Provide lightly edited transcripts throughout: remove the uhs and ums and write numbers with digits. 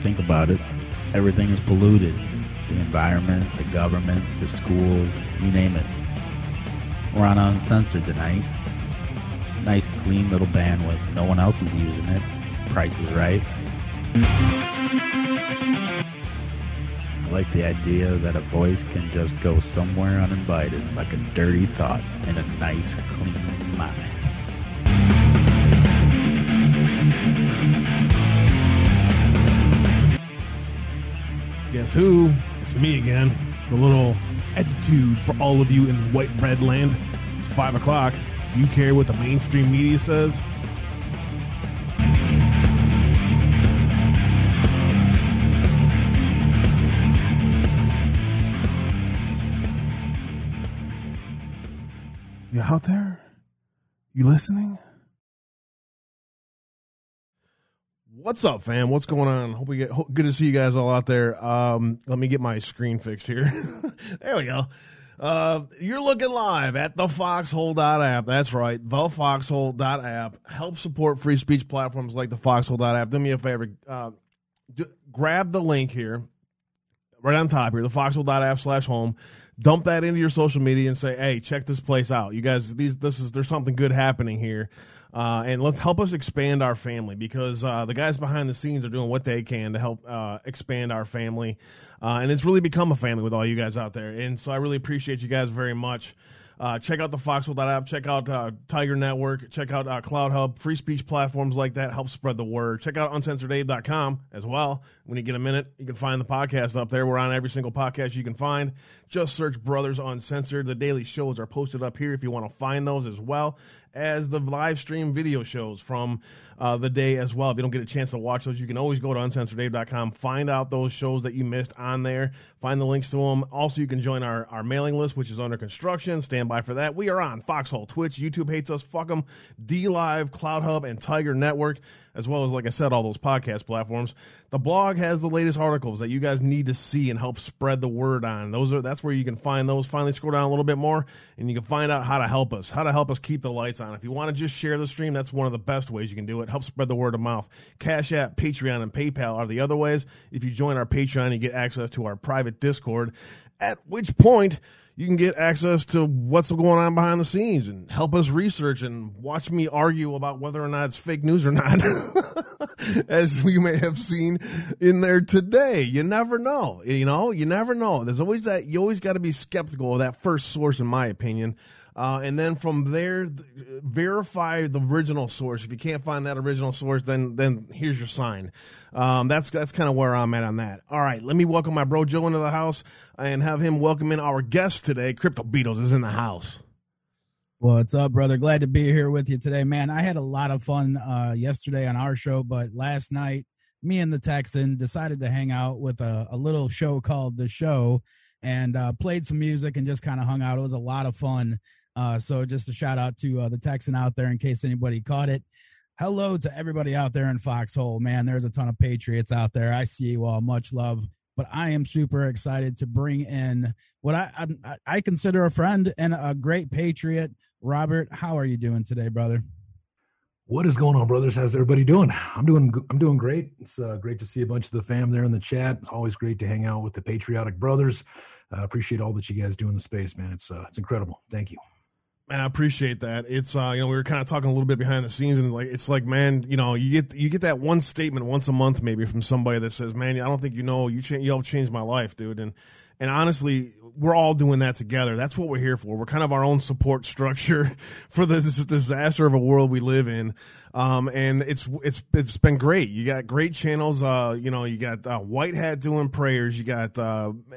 Think about it. Everything is polluted. The environment, the government, the schools, you name it. We're on Uncensored tonight. Nice, clean little bandwidth. No one else is using it. Price is right. I like the idea that a voice can just go somewhere uninvited, like a dirty thought in a nice, clean mind. Guess who? It's me again. The little attitude for all of you in white bread land. It's 5 o'clock. Do you care what the mainstream media says? You out there? You listening? What's up, fam? What's going on? Hope we get good to see you guys all out there. Let me get my screen fixed here. There we go. You're looking live at the Foxhole.app. That's right, the Foxhole.app. Help support free speech platforms like the Foxhole.app. Do me a favor. Grab the link here, right on top here, the Foxhole.app/home. Dump that into your social media and say, hey, check this place out. You guys, there's something good happening here. And let's help us expand our family, because the guys behind the scenes are doing what they can to help expand our family. And it's really become a family with all you guys out there. And so I really appreciate you guys very much. Check out the Foxhole.app. Check out Tiger Network. Check out Cloud Hub. Free speech platforms like that help spread the word. Check out uncensoredave.com as well. When you get a minute, you can find the podcast up there. We're on every single podcast you can find. Just search Brothers Uncensored. The daily shows are posted up here if you want to find those, as well as the live stream video shows from the day as well. If you don't get a chance to watch those, you can always go to uncensoredave.com, find out those shows that you missed on there, find the links to them. Also, you can join our mailing list, which is under construction. Stand by for that. We are on Foxhole, Twitch, YouTube hates us, fuck them, DLive, Cloud Hub, and Tiger Network, as well as, like I said, all those podcast platforms. The blog has the latest articles that you guys need to see and help spread the word on. That's where you can find those. Finally, scroll down a little bit more, and you can find out how to help us keep the lights on. If you want to just share the stream, that's one of the best ways you can do it. Help spread the word of mouth. Cash App, Patreon, and PayPal are the other ways. If you join our Patreon, you get access to our private Discord, at which point you can get access to what's going on behind the scenes and help us research and watch me argue about whether or not it's fake news or not, as you may have seen in there today. You never know, you never know. There's always that. You always got to be skeptical of that first source, in my opinion. And then from there, verify the original source. If you can't find that original source, then here's your sign. That's kind of where I'm at on that. All right, let me welcome my bro Joe into the house and have him welcome in our guest today. Crypto Beetles is in the house. What's up, brother? Glad to be here with you today, man. I had a lot of fun yesterday on our show, but last night, me and the Texan decided to hang out with a little show called The Show, and played some music and just kind of hung out. It was a lot of fun. So just a shout out to the Texan out there in case anybody caught it. Hello to everybody out there in Foxhole, man. There's a ton of patriots out there. I see you all. Much love. But I am super excited to bring in what I consider a friend and a great patriot. Robert, how are you doing today, brother? What is going on, brothers? How's everybody doing? I'm doing great. It's great to see a bunch of the fam there in the chat. It's always great to hang out with the patriotic brothers. I appreciate all that you guys do in the space, man. It's incredible. Thank you. Man, I appreciate that. It's, we were kind of talking a little bit behind the scenes, and man, you get that one statement once a month, maybe, from somebody that says, man, I don't think, you helped change my life, dude. And honestly, we're all doing that together. That's what we're here for. We're kind of our own support structure for this disaster of a world we live in. And it's been great. You got great channels. You got White Hat doing prayers. You got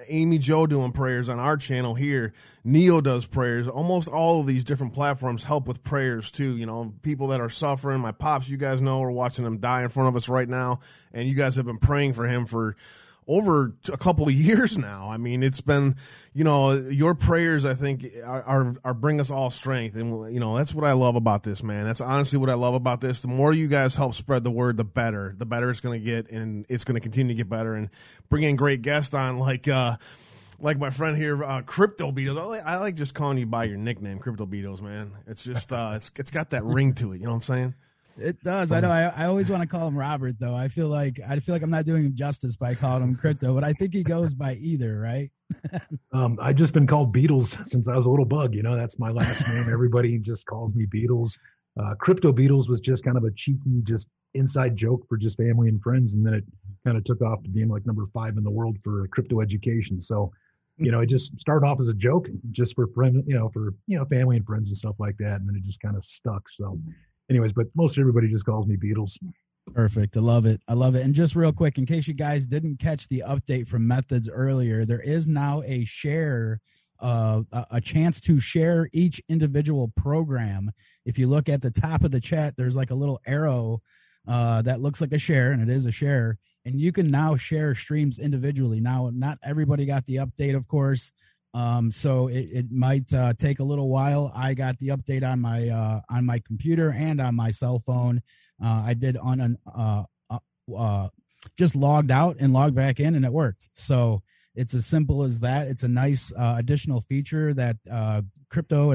Amy Jo doing prayers on our channel here. Neo does prayers. Almost all of these different platforms help with prayers too. People that are suffering. My pops, you guys know, we're watching him die in front of us right now. And you guys have been praying for him for over a couple of years now. I mean, it's been, your prayers, I think, are bring us all strength. And, that's what I love about this, man. That's honestly what I love about this. The more you guys help spread the word, the better it's going to get. And it's going to continue to get better, and bring in great guests on like my friend here, Crypto Beetles. I like just calling you by your nickname, Crypto Beetles, man. It's just, it's got that ring to it. You know what I'm saying? It does. I know. I always want to call him Robert, though. I feel like I'm not doing him justice by calling him Crypto, but I think he goes by either, right? I've just been called Beetles since I was a little bug. You know, that's my last name. Everybody just calls me Beetles. Crypto Beetles was just kind of a cheeky, just inside joke for just family and friends, and then it kind of took off to being like number 5 in the world for crypto education. So, you know, it just started off as a joke, just for family and friends and stuff like that, and then it just kind of stuck. So. Anyways, but most everybody just calls me Beetles. Perfect. I love it. I love it. And just real quick, in case you guys didn't catch the update from Methods earlier, there is now a share, a chance to share each individual program. If you look at the top of the chat, there's like a little arrow that looks like a share, and it is a share. And you can now share streams individually. Now, not everybody got the update, of course. So it might take a little while. I got the update on my computer and on my cell phone. I did on an just logged out and logged back in, and it worked. So it's as simple as that. It's a nice additional feature that Crypto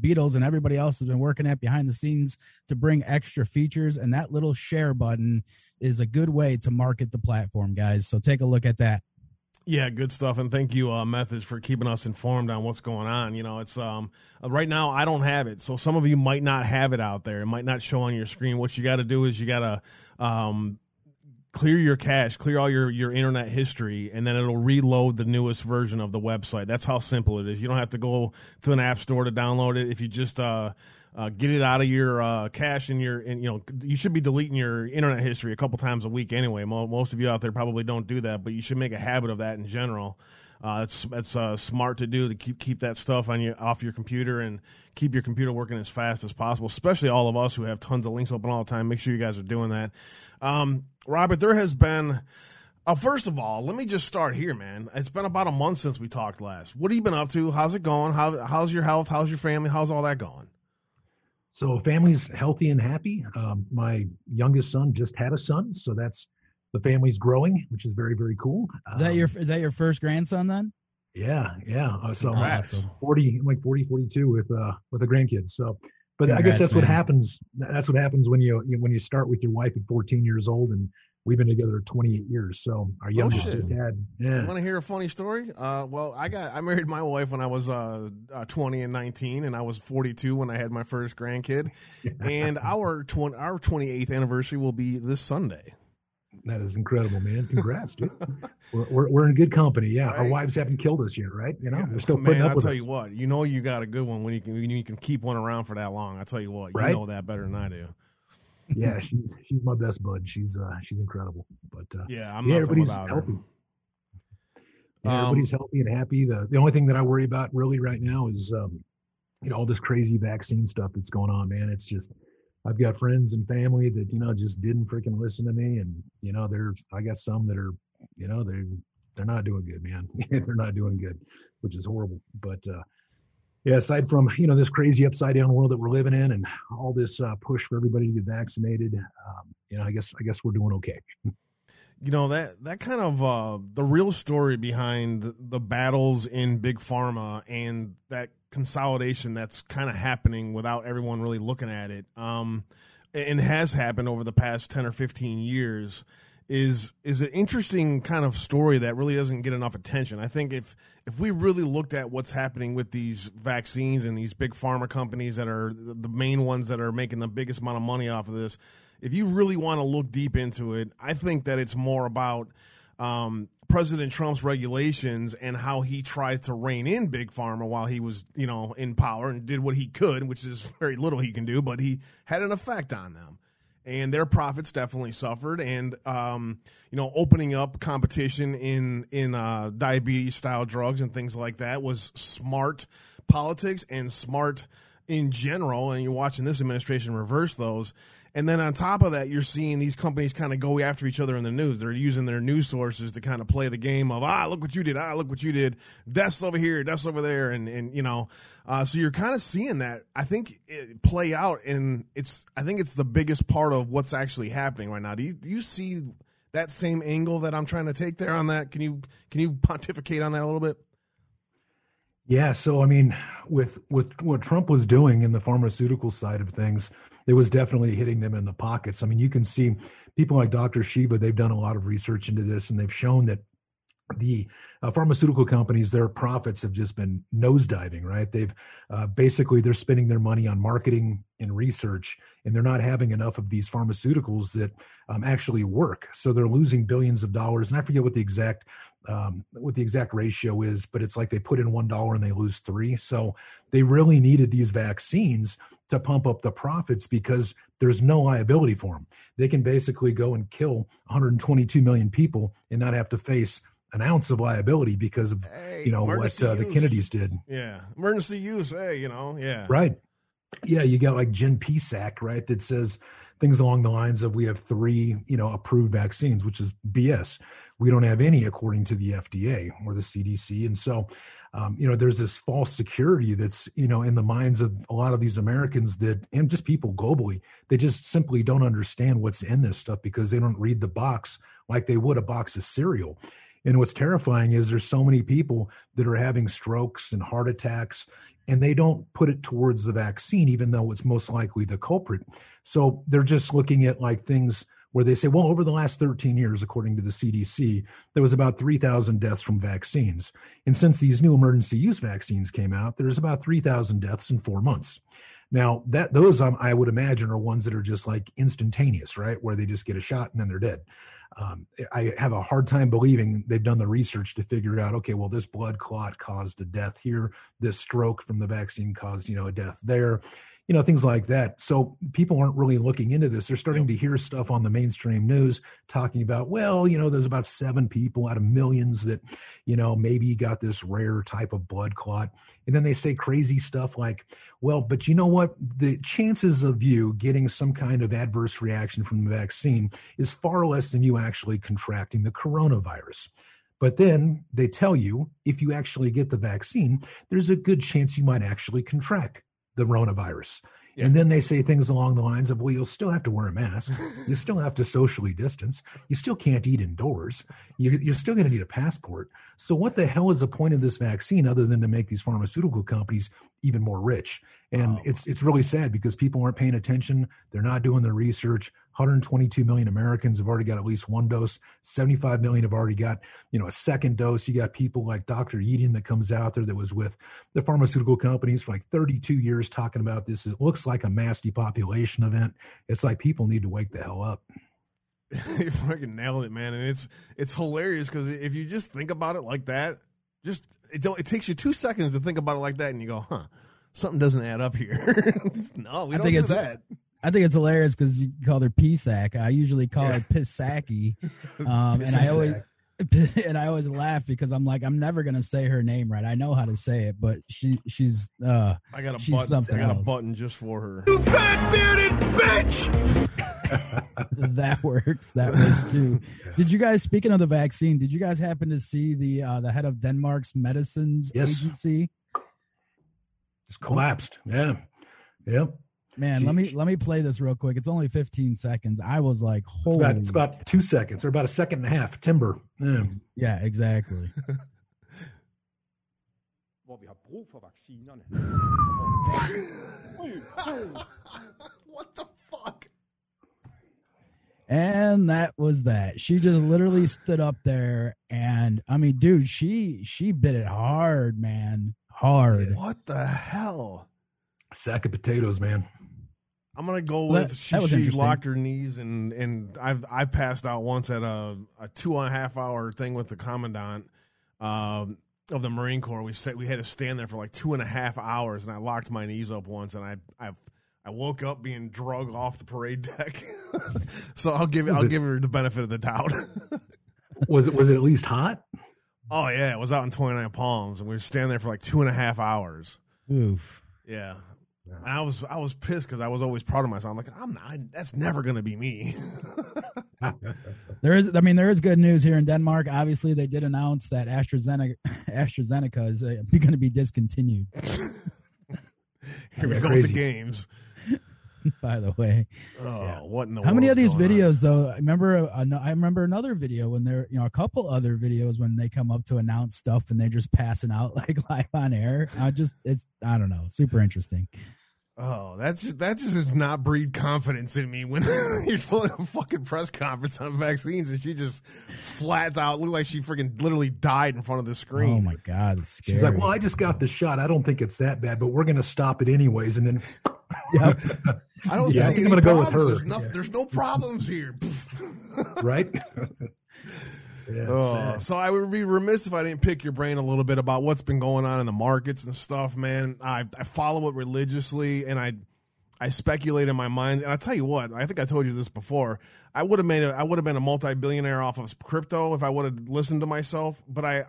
Beetles and everybody else has been working at behind the scenes to bring extra features. And that little share button is a good way to market the platform, guys. So take a look at that. Yeah, good stuff. And thank you, Methods, for keeping us informed on what's going on. You know, it's right now I don't have it. So some of you might not have it out there. It might not show on your screen. What you got to do is you got to clear your cache, clear all your internet history, and then it'll reload the newest version of the website. That's how simple it is. You don't have to go to an app store to download it. If you just get it out of your cache you should be deleting your internet history a couple times a week anyway. Most of you out there probably don't do that, but you should make a habit of that in general. That's smart to do to keep that stuff off your computer and keep your computer working as fast as possible, especially all of us who have tons of links open all the time. Make sure you guys are doing that. Robert, there has been... first of all, let me just start here, man. It's been about a month since we talked last. What have you been up to? How's it going? How's your health? How's your family? How's all that going? So family's healthy and happy. My youngest son just had a son, so that's the family's growing, which is very, very cool. Is that your first grandson then? Yeah. So congrats. 40, 42 with a grandkid. So, but congrats, I guess that's man. What happens. That's what happens when you start with your wife at 14 years old, and we've been together 28 years. So our youngest dad. Yeah. You want to hear a funny story? Well, I married my wife when I was 20 and 19, and I was 42 when I had my first grandkid. And our 28th anniversary will be this Sunday. That is incredible, man. Congrats, dude. We're in good company. Yeah. Right. Our wives haven't killed us yet, right? You know, yeah. They're still putting up with it. I'll tell you what, you know, you got a good one when you can keep one around for that long. I'll tell you what, you know that better than I do. Yeah. She's my best bud. She's incredible, but everybody's healthy. Yeah, everybody's healthy and happy. The only thing that I worry about really right now is, all this crazy vaccine stuff that's going on, man. It's just, I've got friends and family that, just didn't freaking listen to me. And, I got some that are, they're not doing good, man. They're not doing good, which is horrible. But, yeah, aside from, this crazy upside down world that we're living in and all this push for everybody to get vaccinated, I guess we're doing okay. You know, that kind of the real story behind the battles in big pharma and that consolidation that's kind of happening without everyone really looking at it, and has happened over the past 10 or 15 years, is an interesting kind of story that really doesn't get enough attention. I think if we really looked at what's happening with these vaccines and these big pharma companies that are the main ones that are making the biggest amount of money off of this, if you really want to look deep into it, I think that it's more about President Trump's regulations and how he tries to rein in big pharma while he was, in power and did what he could, which is very little he can do, but he had an effect on them. And their profits definitely suffered, and opening up competition in diabetes style drugs and things like that was smart politics and smart in general. And you're watching this administration reverse those. And then on top of that, you're seeing these companies kind of go after each other in the news. They're using their news sources to kind of play the game of, look what you did. Look what you did. Deaths over here. Deaths over there. And so you're kind of seeing that, I think, it play out. And I think it's the biggest part of what's actually happening right now. Do you see that same angle that I'm trying to take there on that? Can you pontificate on that a little bit? Yeah. So, I mean, with what Trump was doing in the pharmaceutical side of things, it was definitely hitting them in the pockets. I mean, you can see people like Dr. Shiva, they've done a lot of research into this, and they've shown that the pharmaceutical companies, their profits have just been nosediving, right? They've basically, they're spending their money on marketing and research, and they're not having enough of these pharmaceuticals that actually work. So they're losing billions of dollars. And I forget what the exact ratio is, but it's like they put in $1 and they lose $3. So they really needed these vaccines to pump up the profits because there's no liability for them. They can basically go and kill 122 million people and not have to face an ounce of liability because of, you know, what the Kennedys did. Yeah. Emergency use. Hey, you know, yeah. Right. Yeah. You got like Jen Psaki, right, that says things along the lines of, we have 3, you know, approved vaccines, which is BS. We don't have any according to the FDA or the CDC. And so, you know, there's this false security that's, you know, in the minds of a lot of these Americans that, and just people globally, they just simply don't understand what's in this stuff because they don't read the box like they would a box of cereal. And what's terrifying is there's so many people that are having strokes and heart attacks, and they don't put it towards the vaccine, even though it's most likely the culprit. So they're just looking at like things where they say, well, over the last 13 years, according to the CDC, there was about 3,000 deaths from vaccines. And since these new emergency use vaccines came out, there's about 3,000 deaths in 4 months. Now, that those, I would imagine, are ones that are just like instantaneous, right, where they just get a shot and then they're dead. I have a hard time believing they've done the research to figure out, okay, well, this blood clot caused a death here. This stroke from the vaccine caused, you know, a death there, you know, things like that. So people aren't really looking into this. They're starting to hear stuff on the mainstream news talking about, well, you know, there's about 7 people out of millions that, you know, maybe got this rare type of blood clot. And then they say crazy stuff like, well, but you know what? The chances of you getting some kind of adverse reaction from the vaccine is far less than you actually contracting the coronavirus. But then they tell you, if you actually get the vaccine, there's a good chance you might actually contract the coronavirus. Yeah. And then they say things along the lines of, well, you'll still have to wear a mask. You still have to socially distance. You still can't eat indoors. You're still going to need a passport. So what the hell is the point of this vaccine other than to make these pharmaceutical companies even more rich? And it's really sad because people aren't paying attention. They're not doing their research. 122 million Americans have already got at least one dose. 75 million have already got, you know, a second dose. You got people like Dr. Yeadon that comes out there that was with the pharmaceutical companies for like 32 years talking about this. It looks like a mass depopulation event. It's like people need to wake the hell up. You fucking nailed it, man. And it's hilarious because if you just think about it like that, just it takes you 2 seconds to think about it like that, and you go, huh, something doesn't add up here. No, we don't do that. I think it's hilarious because you called her Psaki. I usually call her Psaki, and I always laugh because I'm like, I'm never gonna say her name right. I know how to say it, but she's I got a button just for her. You fat bearded bitch. That works. That works too. Did you guys, speaking of the vaccine, did you guys happen to see the head of Denmark's medicines agency? It's collapsed. Yeah. Yep. Man, jeez. let me play this real quick. It's only 15 seconds. I was like, holy. It's about 2 seconds or about a second and a half. Timber. Yeah, yeah, exactly. What the fuck? And that was that. She just literally stood up there and, I mean, dude, she bit it hard, man. Hard. What the hell? Sack of potatoes, man. I'm gonna go with she locked her knees and I passed out once at a 2.5 hour thing with the commandant of the Marine Corps. We had to stand there for like 2.5 hours, and I locked my knees up once, and I woke up being drug off the parade deck. So I'll give her the benefit of the doubt. was it at least hot? Oh yeah, it was out in 29 Palms, and we were standing there for like 2.5 hours. Oof. Yeah. Yeah. And I was pissed because I was always proud of myself. I'm like, that's never going to be me. There is good news here in Denmark. Obviously, they did announce that AstraZeneca is going to be discontinued. Here we go with the games. by the way. What in the world? How many of these videos, though? I remember another video when there, a couple other videos when they come up to announce stuff and they're just passing out like live on air. I don't know, super interesting. Oh, that just does not breed confidence in me when you're pulling a fucking press conference on vaccines and she just flat out looked like she freaking literally died in front of the screen. Oh my God, it's scary. She's like, well, I just got the shot. I don't think it's that bad, but we're going to stop it anyways. And then yep. I don't see any problems. Go with her. There's no problems here. Right? Yeah, so I would be remiss if I didn't pick your brain a little bit about what's been going on in the markets and stuff, man. I follow it religiously, and I speculate in my mind. And I tell you what, I think I told you this before. I would have been a multi-billionaire off of crypto if I would have listened to myself. But I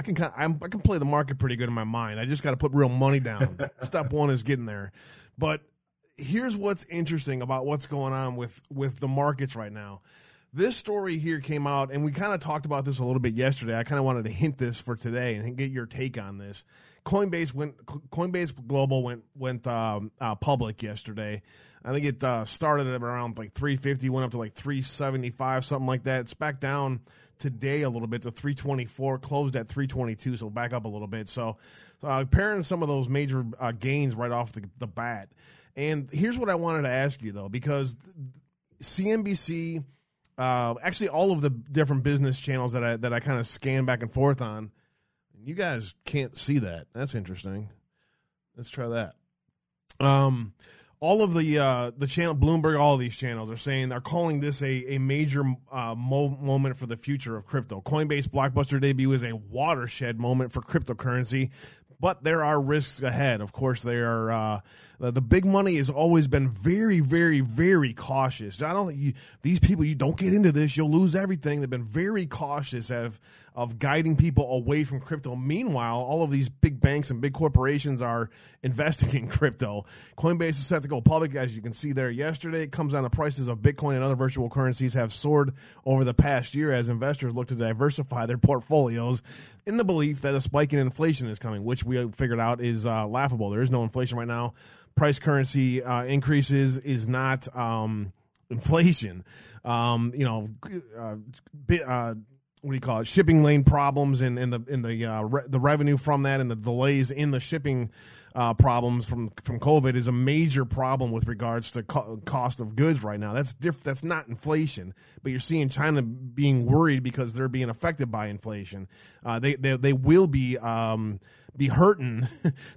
can play the market pretty good in my mind. I just got to put real money down. Step one is getting there. But here's what's interesting about what's going on with the markets right now. This story here came out, and we kind of talked about this a little bit yesterday. I kind of wanted to hint this for today and get your take on this. Coinbase Global went public yesterday. I think it started at around like 350, went up to like 375, something like that. It's back down today a little bit to 324, closed at 322, so back up a little bit. So pairing some of those major gains right off the bat. And here's what I wanted to ask you, though, because CNBC – actually, all of the different business channels that I kind of scan back and forth on, you guys can't see that. That's interesting. Let's try that. All of the channel, Bloomberg, all of these channels they're calling this a major moment for the future of crypto. Coinbase blockbuster debut is a watershed moment for cryptocurrency. But there are risks ahead. Of course, they are. The big money has always been very, very, very cautious. I don't think these people. You don't get into this, you'll lose everything. They've been very cautious of guiding people away from crypto. Meanwhile, all of these big banks and big corporations are investing in crypto. Coinbase is set to go public, as you can see there yesterday. It comes down to prices of Bitcoin and other virtual currencies have soared over the past year as investors look to diversify their portfolios in the belief that a spike in inflation is coming, which we figured out is laughable. There is no inflation right now. Price currency increases is not inflation. What do you call it? Shipping lane problems and the revenue from that and the delays in the shipping problems from COVID is a major problem with regards to cost of goods right now. That's not inflation, but you're seeing China being worried because they're being affected by inflation. They will be hurting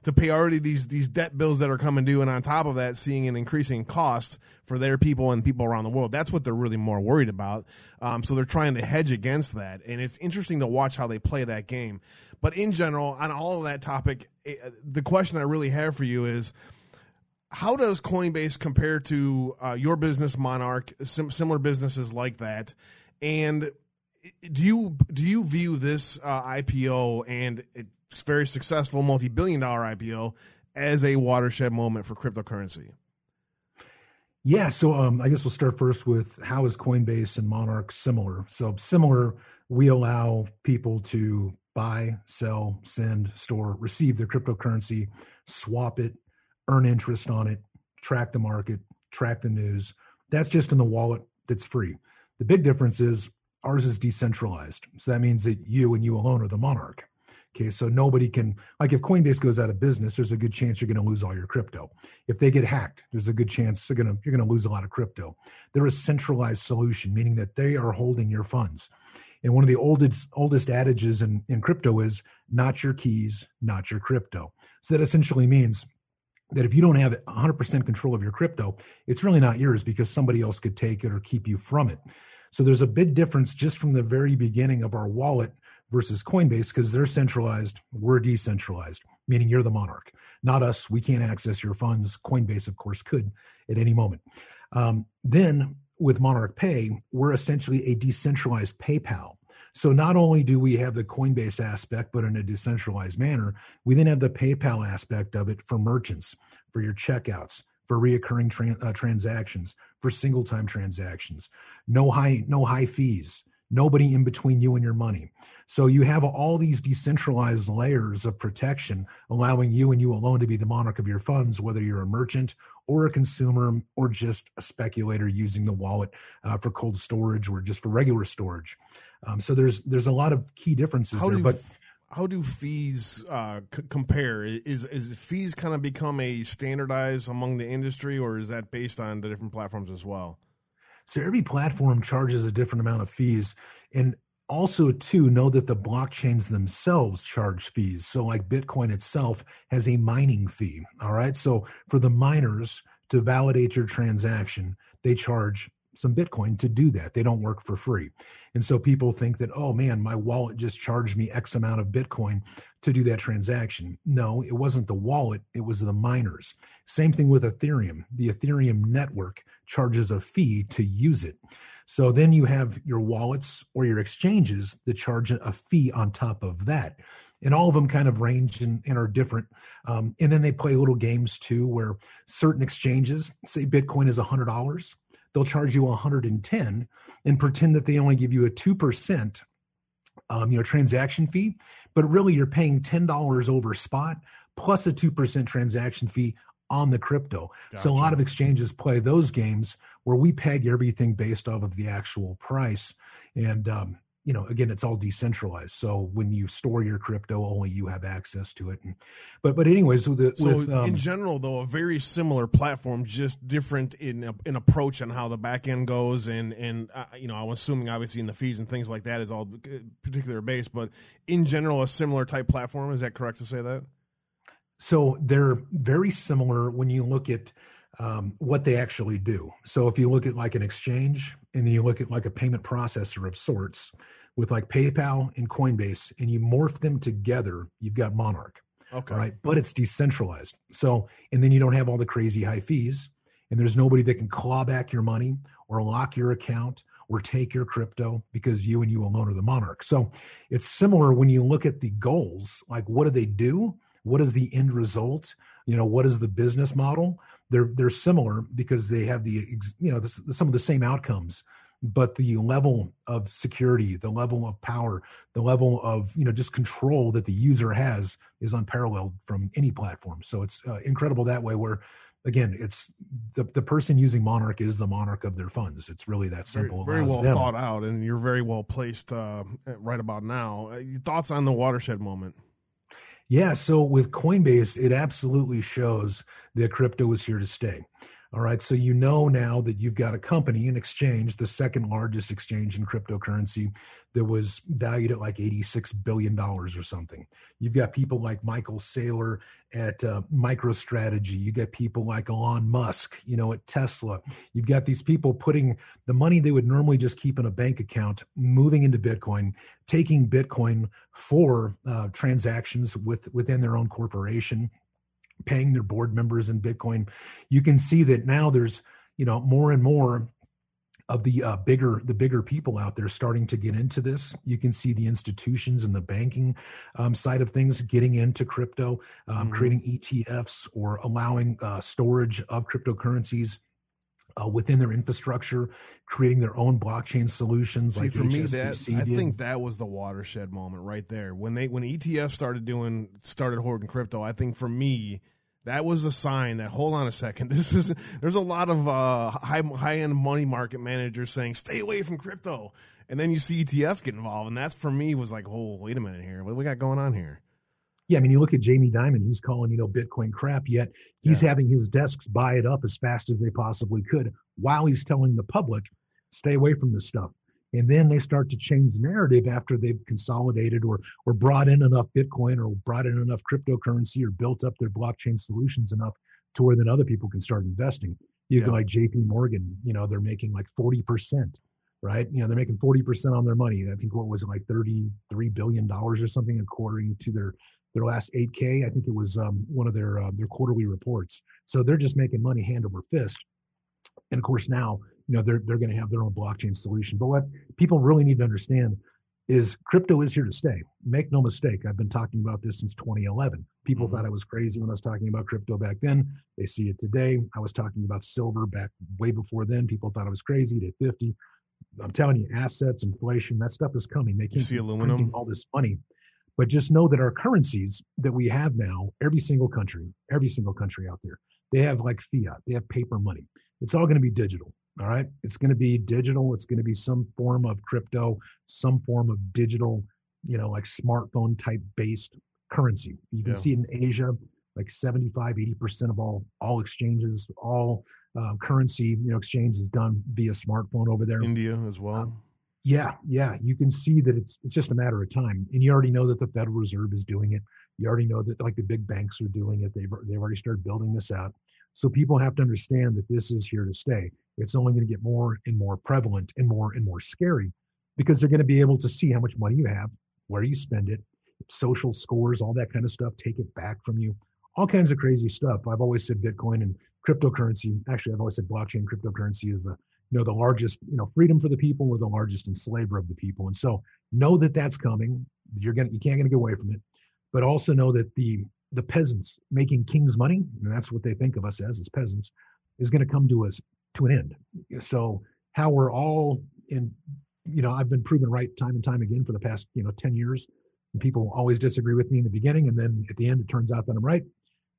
to pay already these debt bills that are coming due, and on top of that, seeing an increasing cost for their people and people around the world. That's what they're really more worried about. So they're trying to hedge against that, and it's interesting to watch how they play that game. But in general, on all of that topic, the question I really have for you is, how does Coinbase compare to your business, Monarch, similar businesses like that, and do you view this IPO and it's very successful multi-billion-dollar IPO as a watershed moment for cryptocurrency? Yeah, so I guess we'll start first with how is Coinbase and Monarch similar? So similar, we allow people to buy, sell, send, store, receive their cryptocurrency, swap it, earn interest on it, track the market, track the news. That's just in the wallet that's free. The big difference is ours is decentralized. So that means that you and you alone are the Monarch. Okay, so nobody can, like if Coinbase goes out of business, there's a good chance you're going to lose all your crypto. If they get hacked, there's a good chance you're going to lose a lot of crypto. They're a centralized solution, meaning that they are holding your funds. And one of the oldest adages in crypto is not your keys, not your crypto. So that essentially means that if you don't have 100% control of your crypto, it's really not yours because somebody else could take it or keep you from it. So there's a big difference just from the very beginning of our wallet versus Coinbase, because they're centralized, we're decentralized, meaning you're the Monarch, not us. We can't access your funds. Coinbase, of course, could at any moment. Then with Monarch Pay, we're essentially a decentralized PayPal. So not only do we have the Coinbase aspect, but in a decentralized manner, we then have the PayPal aspect of it for merchants, for your checkouts, for reoccurring transactions, for single-time transactions, no high fees. nobody in between you and your money. So you have all these decentralized layers of protection, allowing you and you alone to be the monarch of your funds, whether you're a merchant or a consumer or just a speculator using the wallet for cold storage or just for regular storage. So there's a lot of key differences there. But how do fees compare? Is fees kind of become a standardized among the industry, or is that based on the different platforms as well? So every platform charges a different amount of fees. And also, too, know that the blockchains themselves charge fees. So like Bitcoin itself has a mining fee, all right? So for the miners to validate your transaction, they charge some Bitcoin to do that. They don't work for free. And so people think that, oh man, my wallet just charged me X amount of Bitcoin to do that transaction. No, it wasn't the wallet. It was the miners. Same thing with Ethereum. The Ethereum network charges a fee to use it. So then you have your wallets or your exchanges that charge a fee on top of that. And all of them kind of range and are different. And then they play little games too, where certain exchanges, say Bitcoin is $100, they'll charge you 110 and pretend that they only give you a 2% transaction fee, but really you're paying $10 over spot plus a 2% transaction fee on the crypto. Gotcha. So a lot of exchanges play those games where we peg everything based off of the actual price. And, again, it's all decentralized. So when you store your crypto, only you have access to it. But anyways, in general, though, a very similar platform, just different in approach on how the back end goes. And I'm assuming obviously in the fees and things like that is all particular based. But in general, a similar type platform. Is that correct to say that? So they're very similar when you look at what they actually do. So if you look at like an exchange and then you look at like a payment processor of sorts with like PayPal and Coinbase and you morph them together, you've got Monarch. Okay. Right? But it's decentralized. So, and then you don't have all the crazy high fees and there's nobody that can claw back your money or lock your account or take your crypto because you and you alone are the monarch. So it's similar when you look at the goals, like what do they do? What is the end result? What is the business model? They're similar because they have some of the same outcomes, but the level of security, the level of power, the level of just control that the user has is unparalleled from any platform. So it's incredible that way. Where again, it's the person using Monarch is the monarch of their funds. It's really that simple. Very, very well thought out, and you're very well placed right about now. Thoughts on the watershed moment? Yeah, so with Coinbase, it absolutely shows that crypto is here to stay. All right, so now that you've got a company, an exchange, the second largest exchange in cryptocurrency that was valued at like $86 billion or something. You've got people like Michael Saylor at MicroStrategy. You got people like Elon Musk, at Tesla. You've got these people putting the money they would normally just keep in a bank account, moving into Bitcoin, taking Bitcoin for transactions within their own corporation, paying their board members in Bitcoin. You can see that now there's, more and more of the bigger people out there starting to get into this. You can see the institutions and the banking side of things getting into crypto, creating ETFs or allowing storage of cryptocurrencies within their infrastructure, creating their own blockchain solutions. See, like for me, I think that was the watershed moment right there when ETFs started hoarding crypto. I think for me, that was a sign that, hold on a second, there's a lot of high-end money market managers saying, stay away from crypto. And then you see ETFs get involved. And that's, for me, was like, oh, wait a minute here. What do we got going on here? Yeah, I mean, you look at Jamie Dimon, he's calling, Bitcoin crap, yet he's having his desks buy it up as fast as they possibly could while he's telling the public, stay away from this stuff. And then they start to change the narrative after they've consolidated or brought in enough Bitcoin or brought in enough cryptocurrency or built up their blockchain solutions enough to where then other people can start investing. You go like JP Morgan, they're making like 40%. Right? They're making 40% on their money. I think what was it, like $33 billion or something, according to their last 8K. I think it was one of their quarterly reports. So they're just making money hand over fist. And of course now, they're going to have their own blockchain solution. But what people really need to understand is crypto is here to stay. Make no mistake. I've been talking about this since 2011. People thought I was crazy when I was talking about crypto back then. They see it today. I was talking about silver back way before then. People thought I was crazy. It hit 50. I'm telling you, assets, inflation, that stuff is coming. They can't printing all this money. But just know that our currencies that we have now, every single country out there, they have like fiat, they have paper money. It's all going to be digital. All right. It's going to be digital. It's going to be some form of crypto, some form of digital, you know, like smartphone type based currency. You can see it in Asia, like 75-80% of all exchanges, all currency, you know, exchange is done via smartphone over there. India as well. You can see that it's just a matter of time. And you already know that the Federal Reserve is doing it. You already know that like the big banks are doing it. They've already started building this out. So people have to understand that this is here to stay. It's only going to get more and more prevalent and more scary, because they're going to be able to see how much money you have, where you spend it, social scores, all that kind of stuff, take it back from you, all kinds of crazy stuff. I've always said Bitcoin and cryptocurrency, actually, I've always said blockchain cryptocurrency is the, you know, the largest, you know, freedom for the people or the largest enslaver of the people. And so know that that's coming. You can't get away from it, but also know that the peasants making king's money, and that's what they think of us as peasants, is going to come to us to an end. So how we're all in, you know, I've been proven right time and time again for the past, 10 years. And people always disagree with me in the beginning. And then at the end, it turns out that I'm right.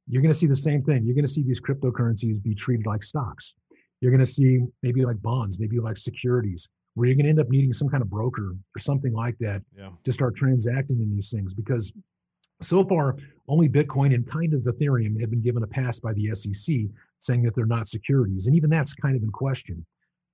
You're going to see the same thing. You're going to see these cryptocurrencies be treated like stocks. You're going to see maybe like bonds, maybe like securities, where you're going to end up needing some kind of broker or something like that to start transacting in these things. Because so far, only Bitcoin and kind of Ethereum have been given a pass by the SEC, saying that they're not securities. And even that's kind of in question.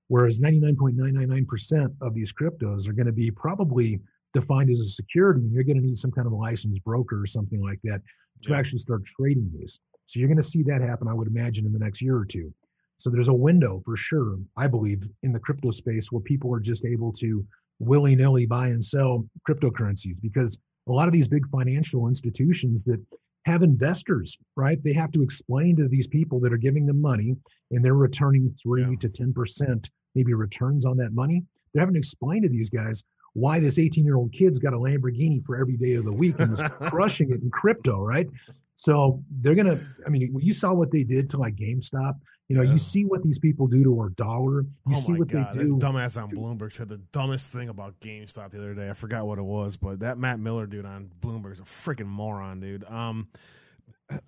Whereas 99.999% of these cryptos are going to be probably defined as a security, and you're going to need some kind of a licensed broker or something like that to actually start trading these. So you're going to see that happen, I would imagine, in the next year or two. So there's a window for sure, I believe, in the crypto space where people are just able to willy-nilly buy and sell cryptocurrencies, because a lot of these big financial institutions that have investors, right? They have to explain to these people that are giving them money and they're returning 3 to 10%, maybe returns on that money. They're having to explain to these guys why this 18-year-old kid's got a Lamborghini for every day of the week and is crushing it in crypto, right? So they're going to, I mean, you saw what they did to like GameStop. You know, you see what these people do to our dollar. They do. That dumbass on Bloomberg said the dumbest thing about GameStop the other day. I forgot what it was, but that Matt Miller dude on Bloomberg's a freaking moron, dude. I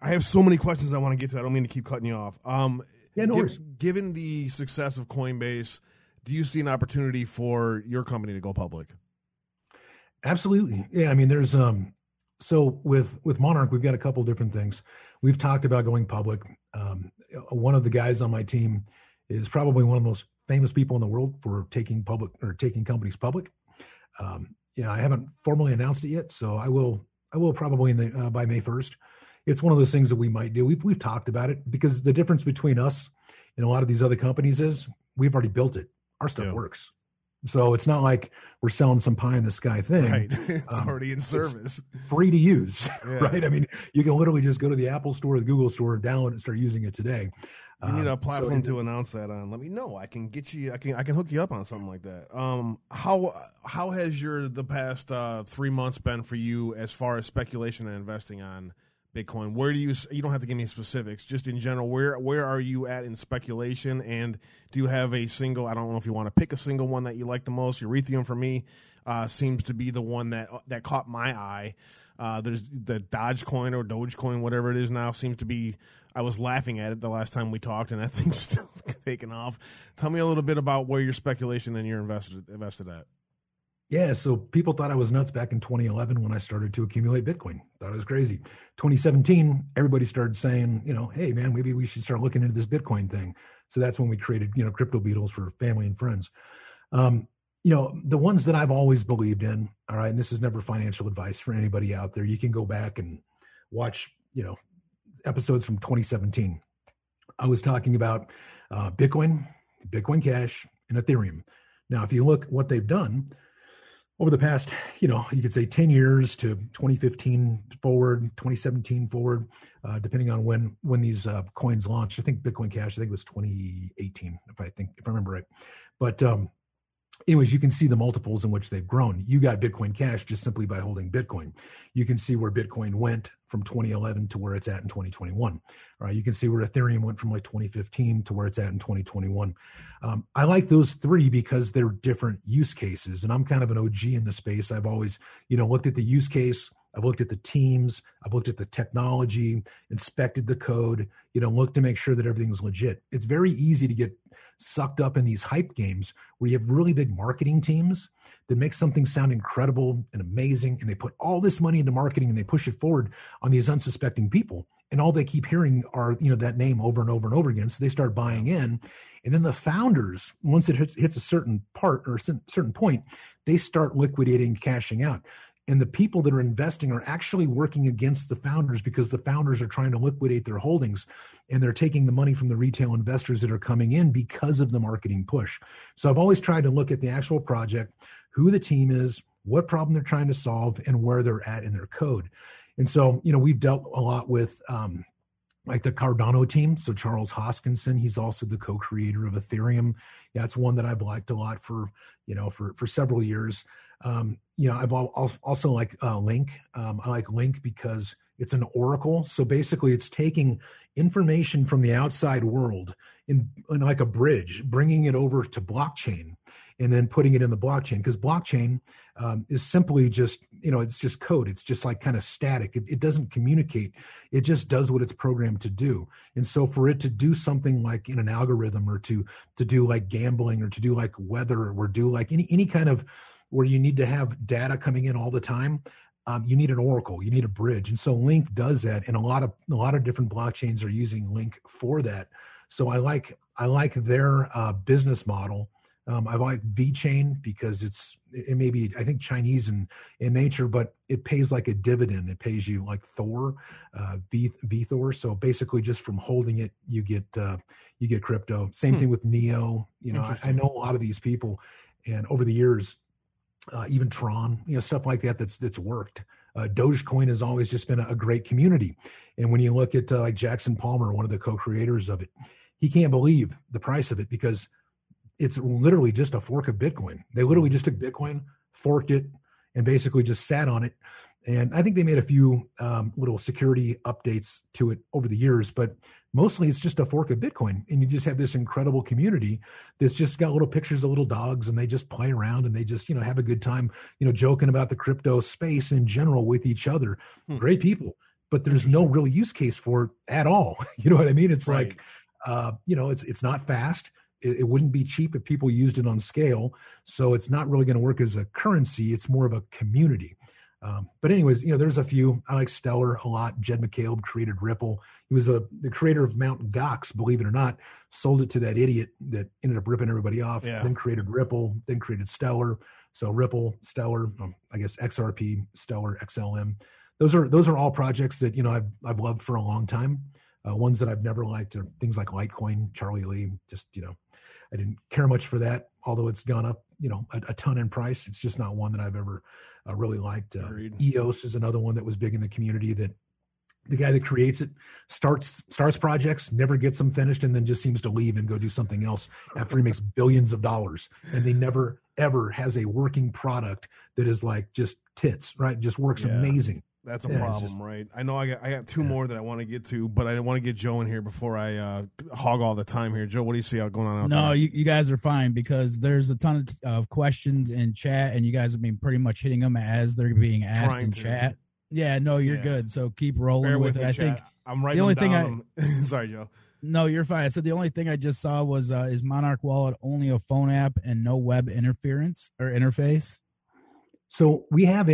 have so many questions I want to get to. I don't mean to keep cutting you off. Given the success of Coinbase, do you see an opportunity for your company to go public? Absolutely. Yeah, I mean, there's so with Monarch, we've got a couple of different things. We've talked about going public. One of the guys on my team is probably one of the most famous people in the world for taking companies public. I haven't formally announced it yet, so I will probably by May 1st. It's one of those things that we might do. We've talked about it, because the difference between us and a lot of these other companies is we've already built it. Our stuff works. So it's not like we're selling some pie in the sky thing. Right. It's already in service. Free to use, right? I mean, you can literally just go to the Apple store, the Google store, download it, and start using it today. You need a platform to announce that on. Let me know. I can get you. I can hook you up on something like that. How has the past 3 months been for you as far as speculation and investing on Bitcoin? Where do you don't have to give me specifics, just in general, where are you at in speculation? And do you have a single, I don't know if you want to pick a single one that you like the most. Ethereum for me seems to be the one that caught my eye. There's the Dogecoin, whatever it is now, seems to be, I was laughing at it the last time we talked, and that thing's still taking off. Tell me a little bit about where your speculation and your invested at. Yeah, so people thought I was nuts back in 2011 when I started to accumulate Bitcoin. Thought it was crazy. 2017, everybody started saying, hey, man, maybe we should start looking into this Bitcoin thing. So that's when we created, Crypto Beetles for family and friends. The ones that I've always believed in, all right, and this is never financial advice for anybody out there. You can go back and watch, episodes from 2017. I was talking about Bitcoin, Bitcoin Cash, and Ethereum. Now, if you look what they've done, over the past, you could say 10 years to 2015 forward, 2017 forward, depending on when these coins launched. I think Bitcoin Cash, it was 2018, if I remember right. But Anyways, you can see the multiples in which they've grown. You got Bitcoin Cash just simply by holding Bitcoin. You can see where Bitcoin went from 2011 to where it's at in 2021. All right, you can see where Ethereum went from like 2015 to where it's at in 2021. I like those three because they're different use cases. And I'm kind of an OG in the space. I've always, looked at the use case. I've looked at the teams. I've looked at the technology, inspected the code, looked to make sure that everything's legit. It's very easy to get sucked up in these hype games where you have really big marketing teams that make something sound incredible and amazing. And they put all this money into marketing and they push it forward on these unsuspecting people. And all they keep hearing are, that name over and over and over again. So they start buying in. And then the founders, once it hits a certain part or a certain point, they start liquidating, cashing out. And the people that are investing are actually working against the founders because the founders are trying to liquidate their holdings and they're taking the money from the retail investors that are coming in because of the marketing push. So I've always tried to look at the actual project, who the team is, what problem they're trying to solve, and where they're at in their code. And so, we've dealt a lot with like the Cardano team. So Charles Hoskinson, he's also the co-creator of Ethereum. Yeah, it's one that I've liked a lot for several years. I've also like Link. I like Link because it's an oracle. So basically it's taking information from the outside world in like a bridge, bringing it over to blockchain and then putting it in the blockchain. Because blockchain is simply just, it's just code. It's just like kind of static. It doesn't communicate. It just does what it's programmed to do. And so for it to do something like in an algorithm or to do like gambling or to do like weather or do like any kind of where you need to have data coming in all the time, you need an oracle, you need a bridge. And so Link does that. And a lot of different blockchains are using Link for that. So I like their business model. I like VeChain because it may be, I think, Chinese in nature, but it pays like a dividend. It pays you like Thor, VThor. So basically just from holding it, you get crypto. Same thing with Neo. I know a lot of these people, and over the years, even Tron, stuff like that that's worked. Dogecoin has always just been a great community. And when you look at like Jackson Palmer, one of the co-creators of it, he can't believe the price of it because it's literally just a fork of Bitcoin. They literally just took Bitcoin, forked it, and basically just sat on it. And I think they made a few little security updates to it over the years, but mostly it's just a fork of Bitcoin. And you just have this incredible community that's just got little pictures of little dogs, and they just play around and they just, have a good time, joking about the crypto space in general with each other. Great people, but there's no real use case for it at all. You know what I mean? It's right. Like, it's not fast. It wouldn't be cheap if people used it on scale. So it's not really going to work as a currency. It's more of a community. But anyways, there's a few. I like Stellar a lot. Jed McCaleb created Ripple. He was the creator of Mt. Gox, believe it or not, sold it to that idiot that ended up ripping everybody off, then created Ripple, then created Stellar. So Ripple, Stellar, I guess XRP, Stellar, XLM. Those are all projects that, I've loved for a long time. Ones that I've never liked are things like Litecoin, Charlie Lee, just, I didn't care much for that, although it's gone up, a ton in price. It's just not one that I've ever really liked. EOS is another one that was big in the community that the guy that creates it starts projects, never gets them finished, and then just seems to leave and go do something else after he makes billions of dollars. And they never, ever has a working product that is like just tits, right? Just works amazing. That's a problem, right? I know I got two more that I want to get to, but I want to get Joe in here before I hog all the time here. Joe, what do you see going on out there? No, you guys are fine because there's a ton of questions in chat, and you guys have been pretty much hitting them as they're being asked chat. Yeah, no, you're good. So keep rolling with it. I think I'm writing the only down. Thing I sorry, Joe. No, you're fine. I said the only thing I just saw was is Monarch Wallet only a phone app and no web interference or interface? So we have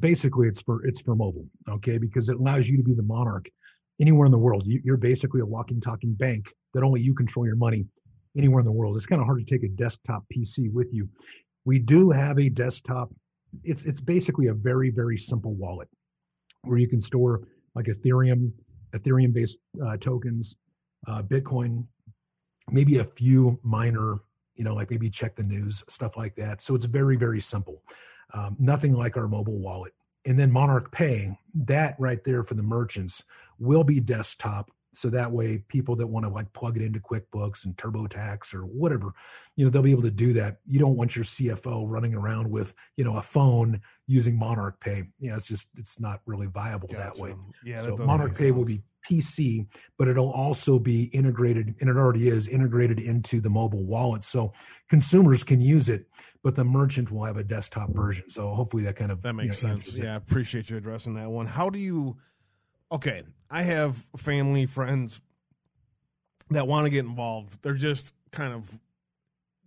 Basically, it's for mobile, okay? Because it allows you to be the monarch anywhere in the world. You're basically a walking, talking bank that only you control your money anywhere in the world. It's kind of hard to take a desktop PC with you. We do have a desktop. It's basically a very, very simple wallet where you can store like Ethereum-based tokens, Bitcoin, maybe a few minor, like maybe check the news, stuff like that. So it's very, very simple. Nothing like our mobile wallet. And then Monarch Pay, that right there for the merchants will be desktop So that way people that want to like plug it into QuickBooks and TurboTax or whatever, you know, they'll be able to do that. You don't want your CFO running around with, you know, a phone using Monarch Pay. You know, it's just, it's not really viable that way. Yeah, so Monarch Pay will be PC, but it'll also be integrated, and it already is integrated into the mobile wallet. So consumers can use it, but the merchant will have a desktop version. So hopefully that kind of, that makes sense. Yeah. I appreciate you addressing that one. How do you, okay, I have family, friends that want to get involved. They're just kind of,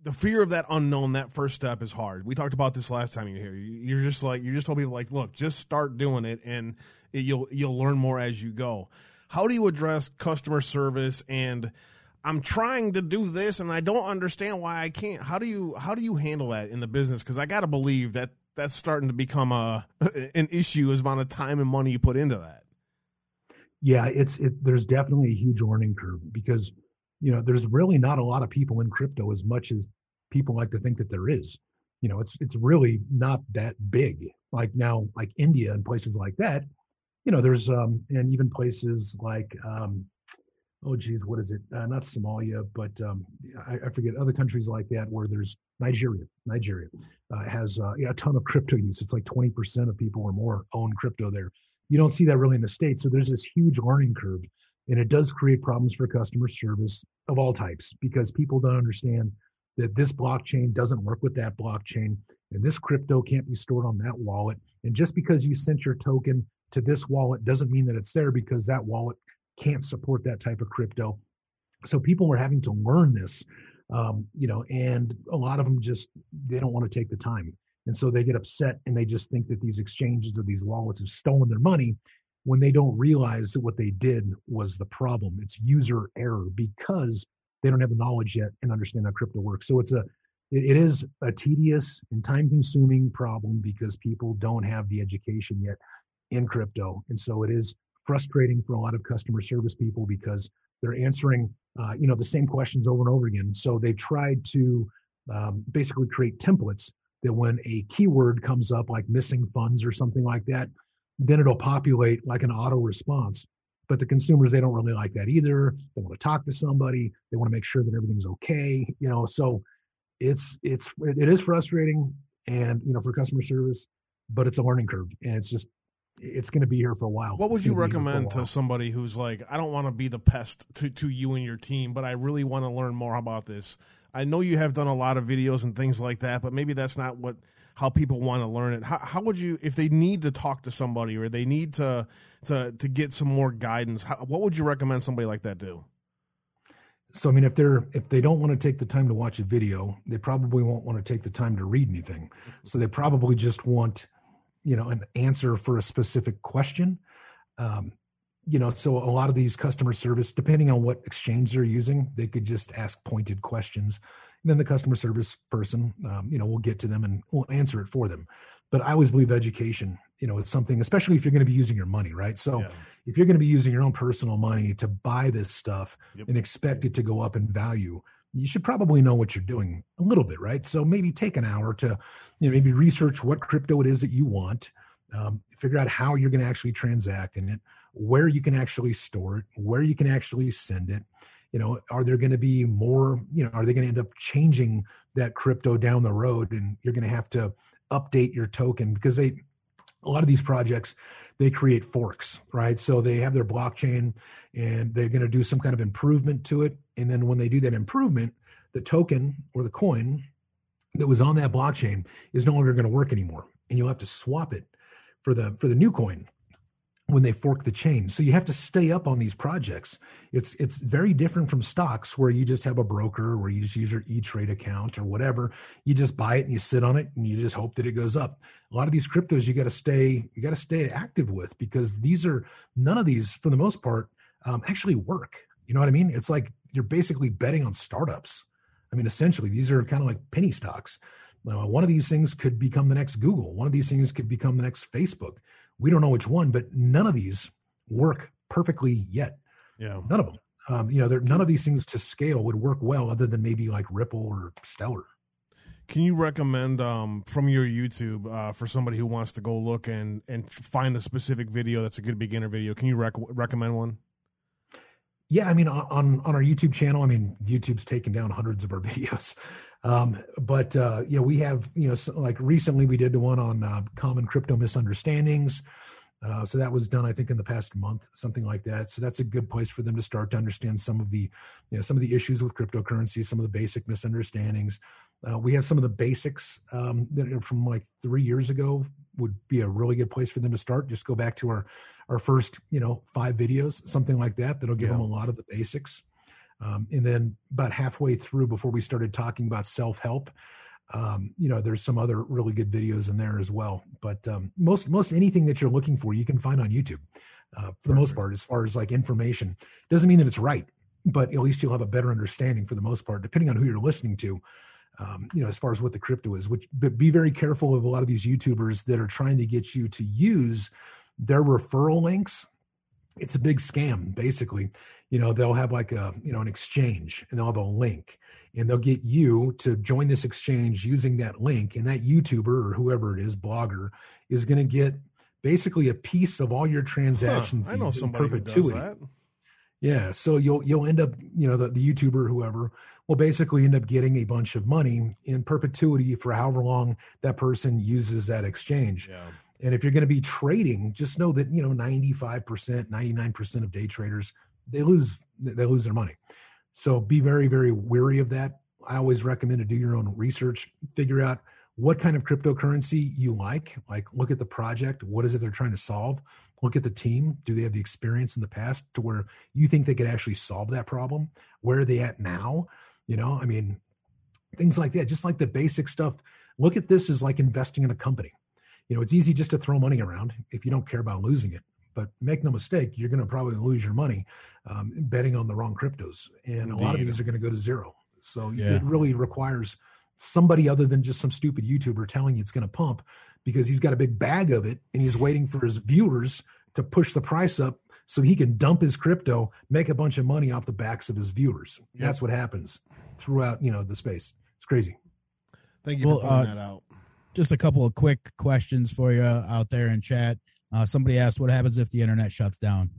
the fear of that unknown, that first step is hard. We talked about this last time you were here. You're just like, you just told people like, look, just start doing it and you'll learn more as you go. How do you address customer service and I'm trying to do this and I don't understand why I can't? How do you handle that in the business? Because I got to believe that that's starting to become an issue as amount of time and money you put into that. Yeah, there's definitely a huge learning curve because, you know, there's really not a lot of people in crypto as much as people like to think that there is. You know, it's really not that big. Like now, like India and places like that. You know, there's, and even places like, what is it? Not Somalia, but I forget, other countries like that where there's Nigeria. Nigeria has a ton of crypto use. It's like 20% of people or more own crypto there. You don't see that really in the States. So there's this huge learning curve, and it does create problems for customer service of all types because people don't understand that this blockchain doesn't work with that blockchain, and this crypto can't be stored on that wallet. And just because you sent your token to this wallet doesn't mean that it's there because that wallet can't support that type of crypto. So people were having to learn this, and a lot of them just, they don't want to take the time. And so they get upset and they just think that these exchanges or these wallets have stolen their money when they don't realize that what they did was the problem. It's user error because they don't have the knowledge yet and understand how crypto works. So it is a tedious and time consuming problem because people don't have the education yet in crypto. And so it is frustrating for a lot of customer service people because they're answering, the same questions over and over again. So they tried to basically create templates that when a keyword comes up, like missing funds or something like that, then it'll populate like an auto response. But the consumers, they don't really like that either. They want to talk to somebody. They want to make sure that everything's okay. You know, so it is frustrating and, you know, for customer service, but it's a learning curve and it's going to be here for a while. What would you recommend to somebody who's like, I don't want to be the pest to you and your team, but I really want to learn more about this? I know you have done a lot of videos and things like that, but maybe that's not how people want to learn it. How would you, if they need to talk to somebody or they need to get some more guidance, what would you recommend somebody like that do? So, I mean, if they don't want to take the time to watch a video, they probably won't want to take the time to read anything. So they probably just want, you know, an answer for a specific question. So a lot of these customer service, depending on what exchange they're using, they could just ask pointed questions. And then the customer service person, will get to them and will answer it for them. But I always believe education, you know, it's something, especially if you're going to be using your money, right? So if you're going to be using your own personal money to buy this stuff and expect it to go up in value, you should probably know what you're doing a little bit, right? So maybe take an hour to, maybe research what crypto it is that you want, figure out how you're going to actually transact in it, where you can actually store it, where you can actually send it. You know, are there going to be more, are they going to end up changing that crypto down the road? And you're going to have to update your token because a lot of these projects, they create forks, right? So they have their blockchain and they're going to do some kind of improvement to it. And then when they do that improvement, the token or the coin that was on that blockchain is no longer going to work anymore. And you'll have to swap it for the new coin when they fork the chain. So you have to stay up on these projects. It's very different from stocks where you just have a broker, where you just use your E-Trade account or whatever. You just buy it and you sit on it and you just hope that it goes up. A lot of these cryptos you got to stay active with because none of these for the most part actually work. You know what I mean? It's like you're basically betting on startups. I mean, essentially these are kind of like penny stocks. Now, one of these things could become the next Google. One of these things could become the next Facebook. We don't know which one, but none of these work perfectly yet. Yeah, none of them. None of these things to scale would work well, other than maybe like Ripple or Stellar. Can you recommend from your YouTube for somebody who wants to go look and find a specific video that's a good beginner video? Can you recommend one? Yeah, I mean, on our YouTube channel, I mean, YouTube's taken down hundreds of our videos. But, you know, we have, you know, so, like recently we did one on common crypto misunderstandings. So that was done, I think, in the past month, something like that. So that's a good place for them to start to understand some of the, you know, some of the issues with cryptocurrency, some of the basic misunderstandings. We have some of the basics that are from like 3 years ago would be a really good place for them to start. Just go back to our first, you know, 5 videos, something like that. That'll give them a lot of the basics. And then about halfway through, before we started talking about self-help, you know, there's some other really good videos in there as well. But most anything that you're looking for, you can find on YouTube for the most part, as far as like information. Doesn't mean that it's right, but at least you'll have a better understanding for the most part, depending on who you're listening to, you know, as far as what the crypto is. Which, but be very careful of a lot of these YouTubers that are trying to get you to use their referral links. It's a big scam, basically. You know, they'll have like a, you know, an exchange, and they'll have a link, and they'll get you to join this exchange using that link. And that YouTuber or whoever it is, blogger, is going to get basically a piece of all your transaction fees. I know somebody who does that. Yeah. So you'll end up, you know, the YouTuber, whoever, will basically end up getting a bunch of money in perpetuity for however long that person uses that exchange. Yeah. And if you're going to be trading, just know that, you know, 95%, 99% of day traders, they lose their money. So be very, very wary of that. I always recommend to do your own research, figure out what kind of cryptocurrency you like look at the project. What is it they're trying to solve? Look at the team. Do they have the experience in the past to where you think they could actually solve that problem? Where are they at now? You know, I mean, things like that, just like the basic stuff. Look at this as like investing in a company. You know, it's easy just to throw money around if you don't care about losing it. But make no mistake, you're going to probably lose your money betting on the wrong cryptos. And a lot of these are going to go to zero. So it really requires somebody other than just some stupid YouTuber telling you it's going to pump, because he's got a big bag of it and he's waiting for his viewers to push the price up so he can dump his crypto, make a bunch of money off the backs of his viewers. Yep. That's what happens throughout, you know, the space. It's crazy. Thank you for pointing that out. Just a couple of quick questions for you out there in chat. Somebody asked, what happens if the internet shuts down?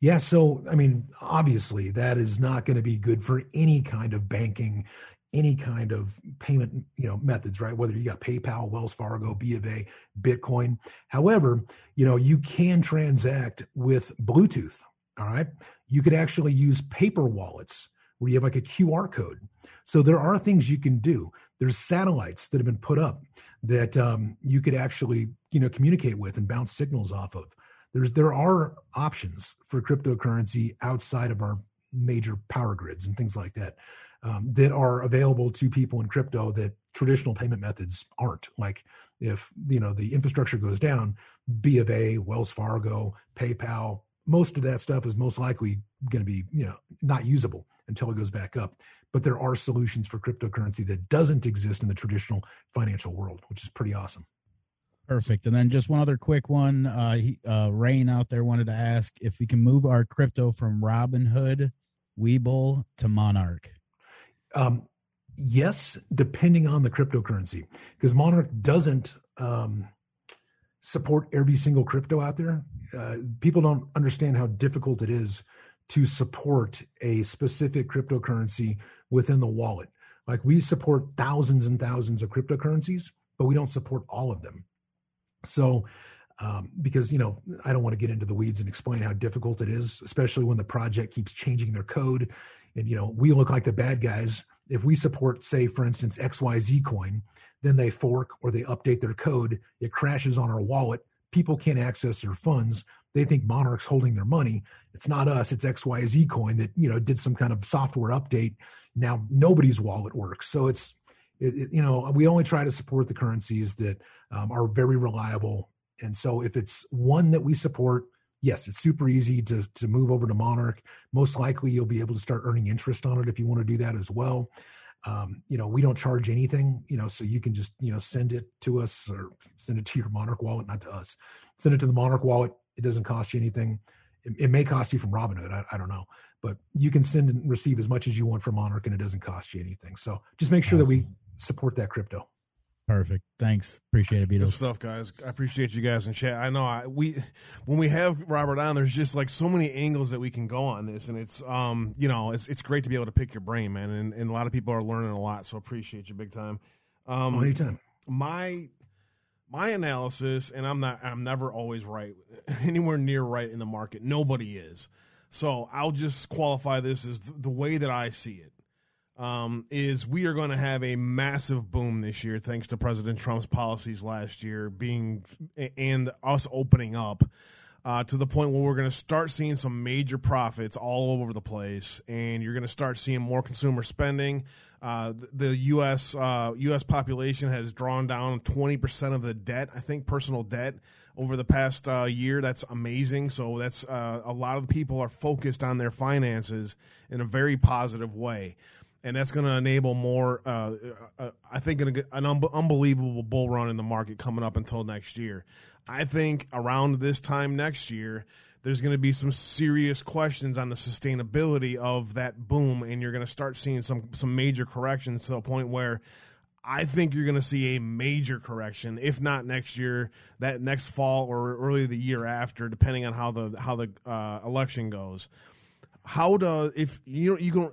Yeah, so, I mean, obviously, that is not going to be good for any kind of banking, any kind of payment, you know, methods, right? Whether you got PayPal, Wells Fargo, B of A, Bitcoin. However, you know, you can transact with Bluetooth, all right? You could actually use paper wallets where you have like a QR code. So there are things you can do. There's satellites that have been put up that you could actually, you know, communicate with and bounce signals off of. There are options for cryptocurrency outside of our major power grids and things like that that are available to people in crypto that traditional payment methods aren't. Like if, you know, the infrastructure goes down, B of A, Wells Fargo, PayPal, most of that stuff is most likely going to be, you know, not usable until it goes back up. But there are solutions for cryptocurrency that doesn't exist in the traditional financial world, which is pretty awesome. Perfect. And then just one other quick one. Rain out there wanted to ask if we can move our crypto from Robinhood, Webull to Monarch. Yes, depending on the cryptocurrency, because Monarch doesn't support every single crypto out there. People don't understand how difficult it is to support a specific cryptocurrency within the wallet. Like we support thousands and thousands of cryptocurrencies, but we don't support all of them. So because, you know, I don't want to get into the weeds and explain how difficult it is, especially when the project keeps changing their code. And, you know, we look like the bad guys. If we support, say, for instance, XYZ coin, then they fork or they update their code. It crashes on our wallet. People can't access their funds. They think Monarch's holding their money. It's not us. It's XYZ coin that, you know, did some kind of software update. Now nobody's wallet works. So it's, you know, we only try to support the currencies that are very reliable. And so if it's one that we support, yes, it's super easy to move over to Monarch. Most likely you'll be able to start earning interest on it if you want to do that as well. You know, we don't charge anything, you know, so you can just, you know, send it to us or send it to your Monarch wallet, not to us. Send it to the Monarch wallet. It doesn't cost you anything. It may cost you from Robinhood. I don't know, but you can send and receive as much as you want from Monarch, and it doesn't cost you anything. So just make sure that we support that crypto. Perfect. Thanks. Appreciate it, Beetles. Good stuff, guys. I appreciate you guys in chat. I know when we have Robert on, there's just like so many angles that we can go on this, and it's it's great to be able to pick your brain, man. And a lot of people are learning a lot, so appreciate you big time. Anytime. My analysis, and I'm never always right, anywhere near right in the market. Nobody is. So I'll just qualify this as the way that I see it. Is we are going to have a massive boom this year thanks to President Trump's policies last year and us opening up to the point where we're going to start seeing some major profits all over the place, and you're going to start seeing more consumer spending. The U.S. population has drawn down 20% of the debt, I think personal debt, over the past year. That's amazing. So that's a lot of people are focused on their finances in a very positive way. And that's going to enable more, I think, an unbelievable bull run in the market coming up until next year. I think around this time next year, there's going to be some serious questions on the sustainability of that boom, and you're going to start seeing some major corrections to a point where I think you're going to see a major correction, if not next year, that next fall or early the year after, depending on how the election goes. You can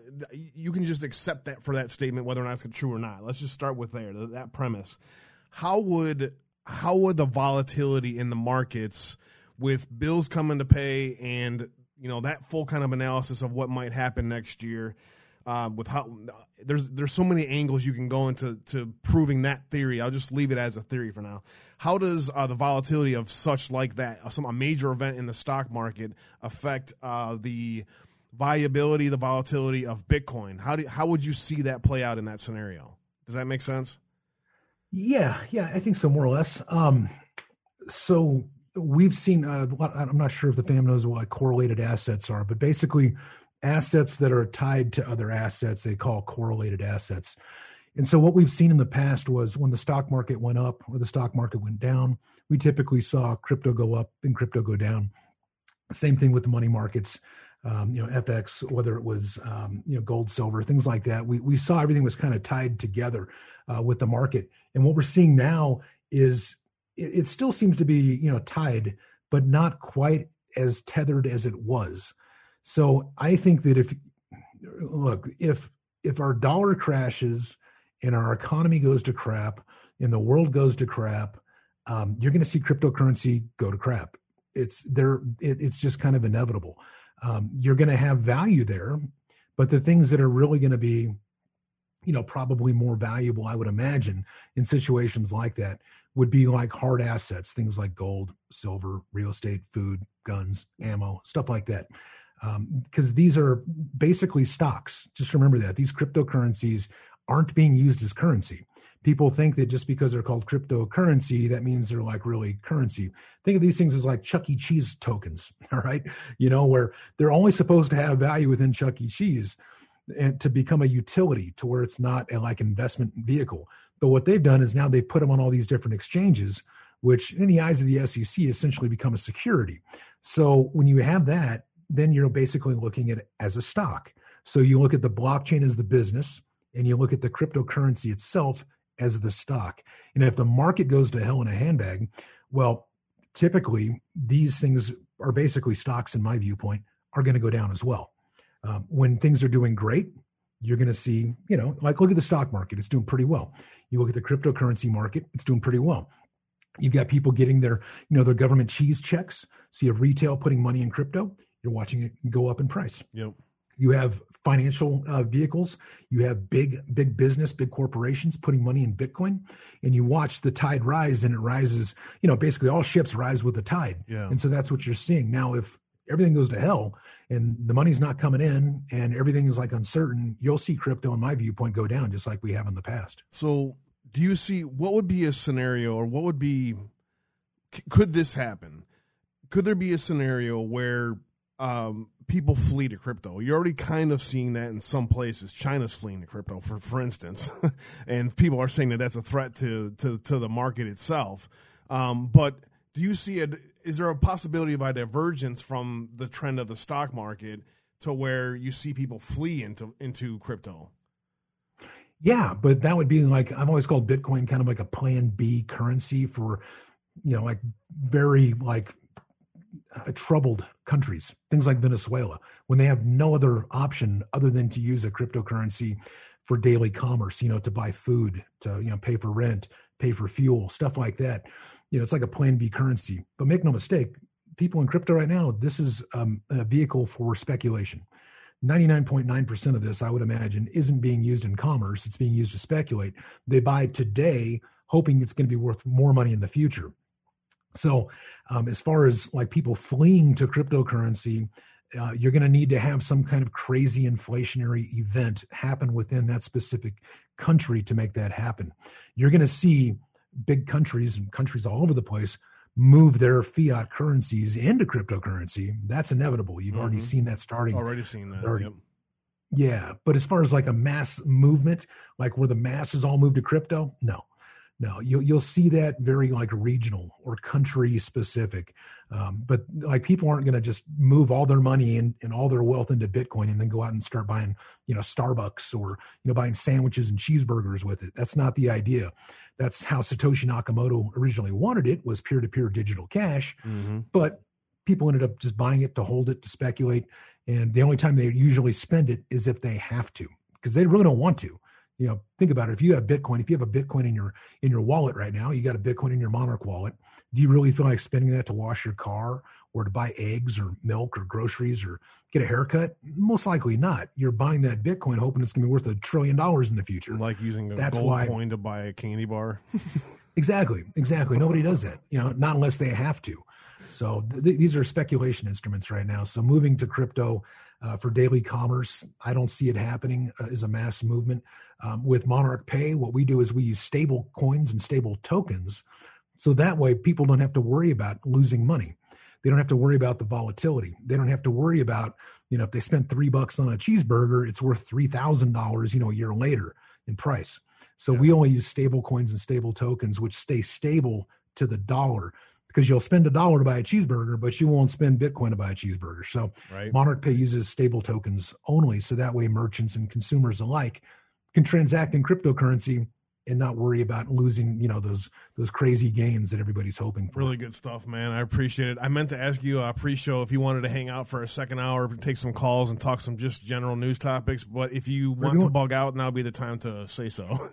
just accept that for that statement, whether or not it's true or not. Let's just start with that premise. How would the volatility in the markets with bills coming to pay and that full kind of analysis of what might happen next year, with how there's so many angles you can go into proving that theory. I'll just leave it as a theory for now. How does the volatility of such like that, a major event in the stock market, affect the viability, the volatility of Bitcoin? How would you see that play out in that scenario? Does that make sense? Yeah, I think so, more or less. So we've seen I'm not sure if the fam knows what correlated assets are, but basically assets that are tied to other assets, they call correlated assets. And so what we've seen in the past was when the stock market went up or the stock market went down, we typically saw crypto go up and crypto go down. Same thing with the money markets. FX, whether it was, gold, silver, things like that. We saw everything was kind of tied together with the market. And what we're seeing now is it still seems to be, tied, but not quite as tethered as it was. So I think that if our dollar crashes and our economy goes to crap and the world goes to crap, you're going to see cryptocurrency go to crap. It's just kind of inevitable. You're going to have value there, but the things that are really going to be, probably more valuable, I would imagine, in situations like that would be like hard assets, things like gold, silver, real estate, food, guns, ammo, stuff like that. Because these are basically stocks. Just remember that. These cryptocurrencies aren't being used as currency. People think that just because they're called cryptocurrency, that means they're like really currency. Think of these things as like Chuck E. Cheese tokens, all right? Where they're only supposed to have value within Chuck E. Cheese and to become a utility to where it's not like investment vehicle. But what they've done is now they've put them on all these different exchanges, which in the eyes of the SEC essentially become a security. So when you have that, then you're basically looking at it as a stock. So you look at the blockchain as the business, and you look at the cryptocurrency itself as the stock. And if the market goes to hell in a handbag, well, typically these things are basically stocks, in my viewpoint, are going to go down as well. When things are doing great, you're going to see, look at the stock market, it's doing pretty well. You look at the cryptocurrency market, it's doing pretty well. You've got people getting their, their government cheese checks. So you have retail putting money in crypto, you're watching it go up in price. Yep. You have financial vehicles. You have big business, big corporations putting money in Bitcoin, and you watch the tide rise, and it rises. Basically all ships rise with the tide, yeah. And so that's what you're seeing now. If everything goes to hell and the money's not coming in, and everything is like uncertain, you'll see crypto, in my viewpoint, go down just like we have in the past. So, do you see what would be a scenario, or what would be? Could this happen? Could there be a scenario where? People flee to crypto. You're already kind of seeing that in some places. China's fleeing to crypto, for instance, and people are saying that that's a threat to the market itself. But do you see is there a possibility of a divergence from the trend of the stock market to where you see people flee into crypto? Yeah, but that would be like, I've always called Bitcoin kind of like a plan B currency for, you know, like very like troubled countries, things like Venezuela, when they have no other option other than to use a cryptocurrency for daily commerce, you know, to buy food, to, you know, pay for rent, pay for fuel, stuff like that. You know, it's like a plan B currency. But make no mistake, people in crypto right now, this is a vehicle for speculation. 99.9% of this, I would imagine, isn't being used in commerce. It's being used to speculate. They buy today, hoping it's going to be worth more money in the future. So as far as like people fleeing to cryptocurrency, you're going to need to have some kind of crazy inflationary event happen within that specific country to make that happen. You're going to see big countries and countries all over the place move their fiat currencies into cryptocurrency. That's inevitable. You've already seen that starting. Already seen that. Yep. Yeah. But as far as like a mass movement, like where the masses all move to crypto, no. No, you'll see that very like regional or country specific, but like people aren't going to just move all their money and all their wealth into Bitcoin and then go out and start buying, you know, Starbucks or, you know, buying sandwiches and cheeseburgers with it. That's not the idea. That's how Satoshi Nakamoto originally wanted it, was peer-to-peer digital cash, but people ended up just buying it to hold it, to speculate. And the only time they usually spend it is if they have to, because they really don't want to. You know, think about it. If you have Bitcoin, if you have a Bitcoin in your wallet right now, you got a Bitcoin in your Monarch wallet. Do you really feel like spending that to wash your car or to buy eggs or milk or groceries or get a haircut? Most likely not. You're buying that Bitcoin hoping it's going to be worth $1 trillion in the future. Like using a gold coin to buy a candy bar. Exactly. Exactly. Nobody does that, you know, not unless they have to. So these are speculation instruments right now. So moving to crypto for daily commerce, I don't see it happening as a mass movement. With Monarch Pay, what we do is we use stable coins and stable tokens. So that way people don't have to worry about losing money. They don't have to worry about the volatility. They don't have to worry about, you know, if they spent $3 on a cheeseburger, it's worth $3,000, you know, a year later in price. So we only use stable coins and stable tokens, which stay stable to the dollar. Because you'll spend $1 to buy a cheeseburger, but you won't spend Bitcoin to buy a cheeseburger. So Monarch Pay uses stable tokens only. So that way merchants and consumers alike can transact in cryptocurrency and not worry about losing, you know, those crazy gains that everybody's hoping for. Really good stuff, man. I appreciate it. I meant to ask you pre-show if you wanted to hang out for a second hour, take some calls and talk some just general news topics. But if you want to bug out, now would be the time to say so.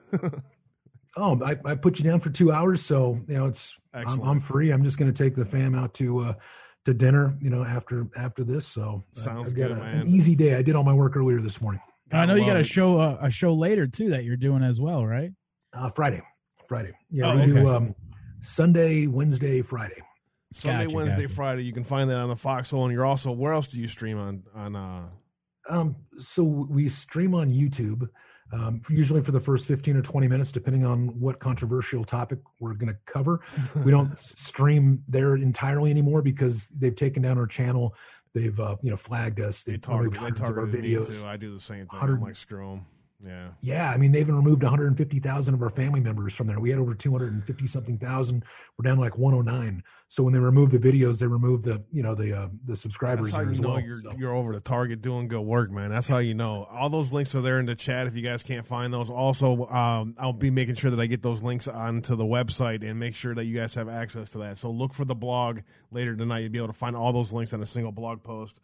Oh, I put you down for 2 hours, so you know it's. I'm free. I'm just going to take the fam out to dinner, you know, after this. So sounds good, man. An easy day. I did all my work earlier this morning. I know you got a show later too that you're doing as well, right? Friday. Yeah, we do Sunday, Wednesday, Friday. Friday. You can find that on the Foxhole, and you're also. Where else do you stream on? So we stream on YouTube. Usually for the first 15 or 20 minutes, depending on what controversial topic we're going to cover. We don't stream there entirely anymore because they've taken down our channel. They've, flagged us. They've targeted our videos. I do the same thing. I'm like, screw them. Yeah. Yeah. I mean, they've even removed 150,000 of our family members from there. We had over 250 something thousand. We're down to like 109. So when they remove the videos, they remove the subscribers. That's how you know you're over the target doing good work, man. That's how you know. All those links are there in the chat if you guys can't find those. Also, I'll be making sure that I get those links onto the website and make sure that you guys have access to that. So look for the blog later tonight. You'll be able to find all those links on a single blog post.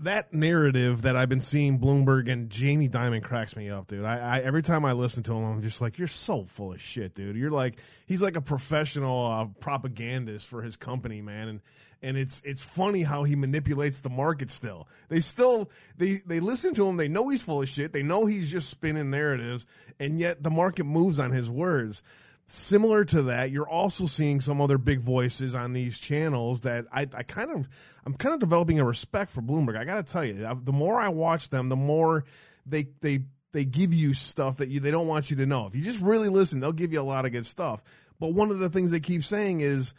That narrative that I've been seeing Bloomberg and Jamie Dimon cracks me up, dude. I every time I listen to him, I'm just like, you're so full of shit, dude. You're like, he's like a professional propagandist for his company, man. And it's funny how he manipulates the market still. They listen to him. They know he's full of shit. They know he's just spinning narratives. And yet the market moves on his words. Similar to that, you're also seeing some other big voices on these channels that I'm kind of developing a respect for Bloomberg. I got to tell you, the more I watch them, the more they give you stuff that they don't want you to know. If you just really listen, they'll give you a lot of good stuff. But one of the things they keep saying is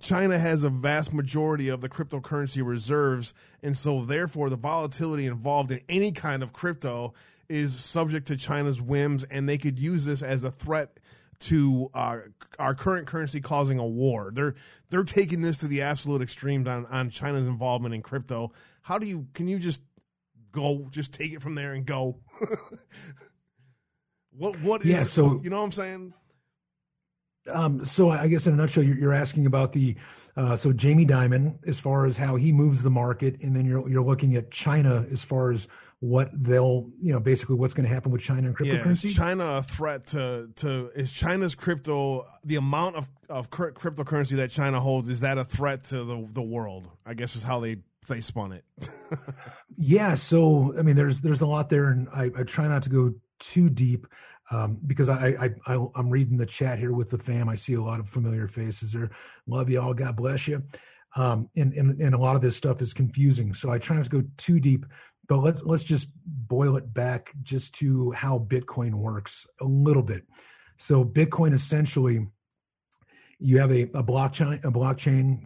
China has a vast majority of the cryptocurrency reserves, and so therefore the volatility involved in any kind of crypto is subject to China's whims, and they could use this as a threat to our current currency causing a war. They're taking this to the absolute extremes on China's involvement in crypto. How do you just take it from there and go? So, you know what I'm saying? So I guess in a nutshell, you're asking about the, so Jamie Dimon, as far as how he moves the market, and then you're looking at China as far as what they'll, you know, basically what's going to happen with China and cryptocurrency. Is China a threat to is China's crypto, the amount of cryptocurrency that China holds, is that a threat to the world? I guess is how they spun it. Yeah. So, I mean, there's a lot there, and I try not to go too deep. Because I'm reading the chat here with the fam. I see a lot of familiar faces there. Love you all. God bless you. And a lot of this stuff is confusing, so I try not to go too deep. But let's just boil it back just to how Bitcoin works a little bit. So Bitcoin, essentially, you have a blockchain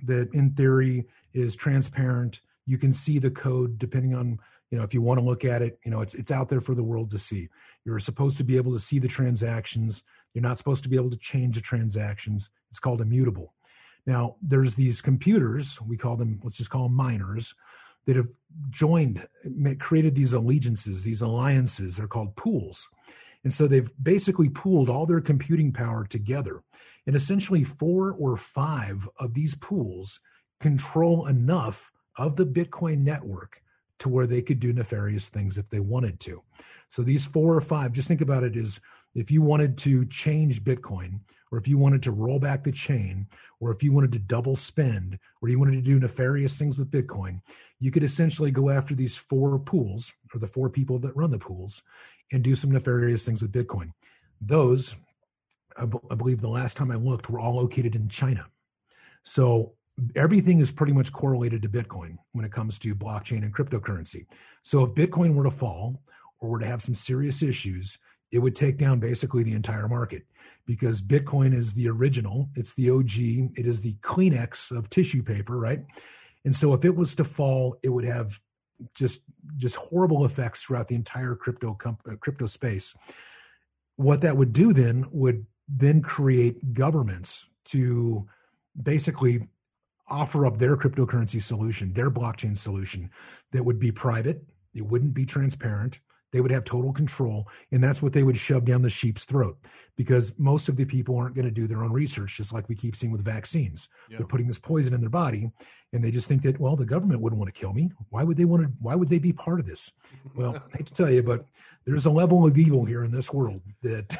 that in theory is transparent. You can see the code depending on, you know, if you want to look at it, you know, it's out there for the world to see. You're supposed to be able to see the transactions. You're not supposed to be able to change the transactions. It's called immutable. Now, there's these computers, we call them, let's just call them miners, that have created these allegiances, these alliances. They're called pools. And so they've basically pooled all their computing power together. And essentially 4 or 5 of these pools control enough of the Bitcoin network to where they could do nefarious things if they wanted to. So these 4 or 5, just think about it as if you wanted to change Bitcoin, or if you wanted to roll back the chain, or if you wanted to double spend, or you wanted to do nefarious things with Bitcoin, you could essentially go after these 4 pools, or the 4 people that run the pools, and do some nefarious things with Bitcoin. Those, I believe the last time I looked, were all located in China. So everything is pretty much correlated to Bitcoin when it comes to blockchain and cryptocurrency. So if Bitcoin were to fall or were to have some serious issues, it would take down basically the entire market, because Bitcoin is the original. It's the OG. It is the Kleenex of tissue paper, right? And so if it was to fall, it would have just horrible effects throughout the entire crypto space. What that would do then would then create governments to basically offer up their cryptocurrency solution, their blockchain solution, that would be private. It wouldn't be transparent. They would have total control. And that's what they would shove down the sheep's throat, because most of the people aren't going to do their own research, just like we keep seeing with vaccines. Yeah. They're putting this poison in their body, and they just think that, well, the government wouldn't want to kill me. Why would they be part of this? Well, I hate to tell you, but there's a level of evil here in this world that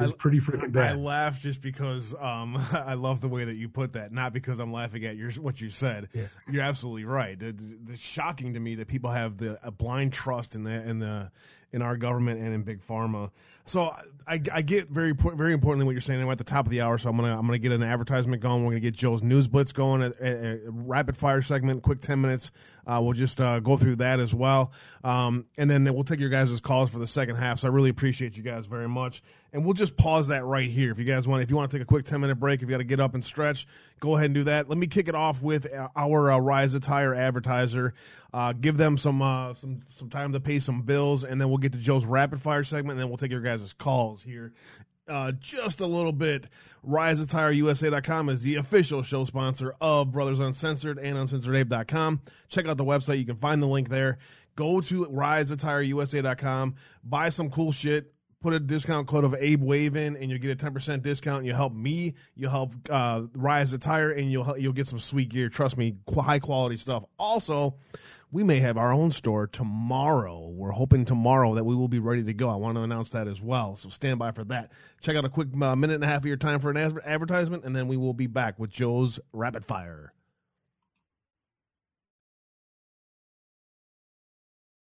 is pretty freaking bad. I laugh just because I love the way that you put that, not because I'm laughing at what you said. Yeah. You're absolutely right. It's shocking to me that people have a blind trust in our government and in big pharma. So I get very, very importantly what you're saying. We're at the top of the hour, so I'm gonna get an advertisement going. We're gonna get Joe's News Blitz going, a rapid fire segment, quick 10 minutes. We'll just go through that as well, and then we'll take your guys' calls for the second half. So I really appreciate you guys very much, and we'll just pause that right here. If you want to take a quick 10-minute break, if you got to get up and stretch, go ahead and do that. Let me kick it off with our Rise Attire advertiser. Give them some time to pay some bills, and then we'll get to Joe's rapid fire segment, and then we'll take your guys' calls here. Just a little bit. RiseAttireUSA.com is the official show sponsor of Brothers Uncensored and UncensoredAbe.com. Check out the website. You can find the link there. Go to RiseAttireUSA.com. Buy some cool shit. Put a discount code of Abe Wave in, and you'll get a 10% discount. You help me, you help Rise Attire, and you'll get some sweet gear. Trust me, high quality stuff. Also, we may have our own store tomorrow. We're hoping tomorrow that we will be ready to go. I want to announce that as well, so stand by for that. Check out a quick minute and a half of your time for an advertisement, and then we will be back with Joe's Rapid Fire.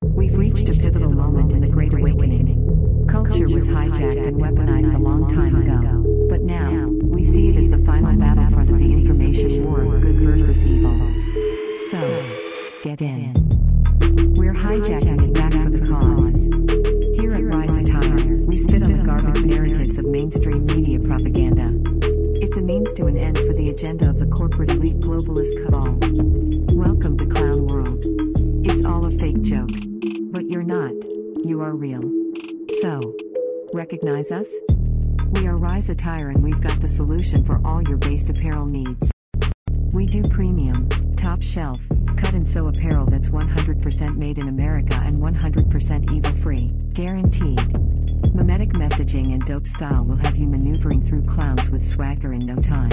We've reached a pivotal moment in the Great Awakening. Culture was hijacked and weaponized a long time ago, but now we see it as the final battlefront of the information war of good versus evil. So, get in. We're hijacking it back for the cause. Here at Rise Attire, we spit on the garbage narratives of mainstream media propaganda. It's a means to an end for the agenda of the corporate elite globalist cabal. Welcome to Clown World. It's all a fake joke. But you're not. You are real. So, recognize us? We are Rise Attire, and we've got the solution for all your based apparel needs. We do premium Top shelf, cut-and-sew apparel that's 100% made in America and 100% evil-free, guaranteed. Mimetic messaging and dope style will have you maneuvering through clowns with swagger in no time.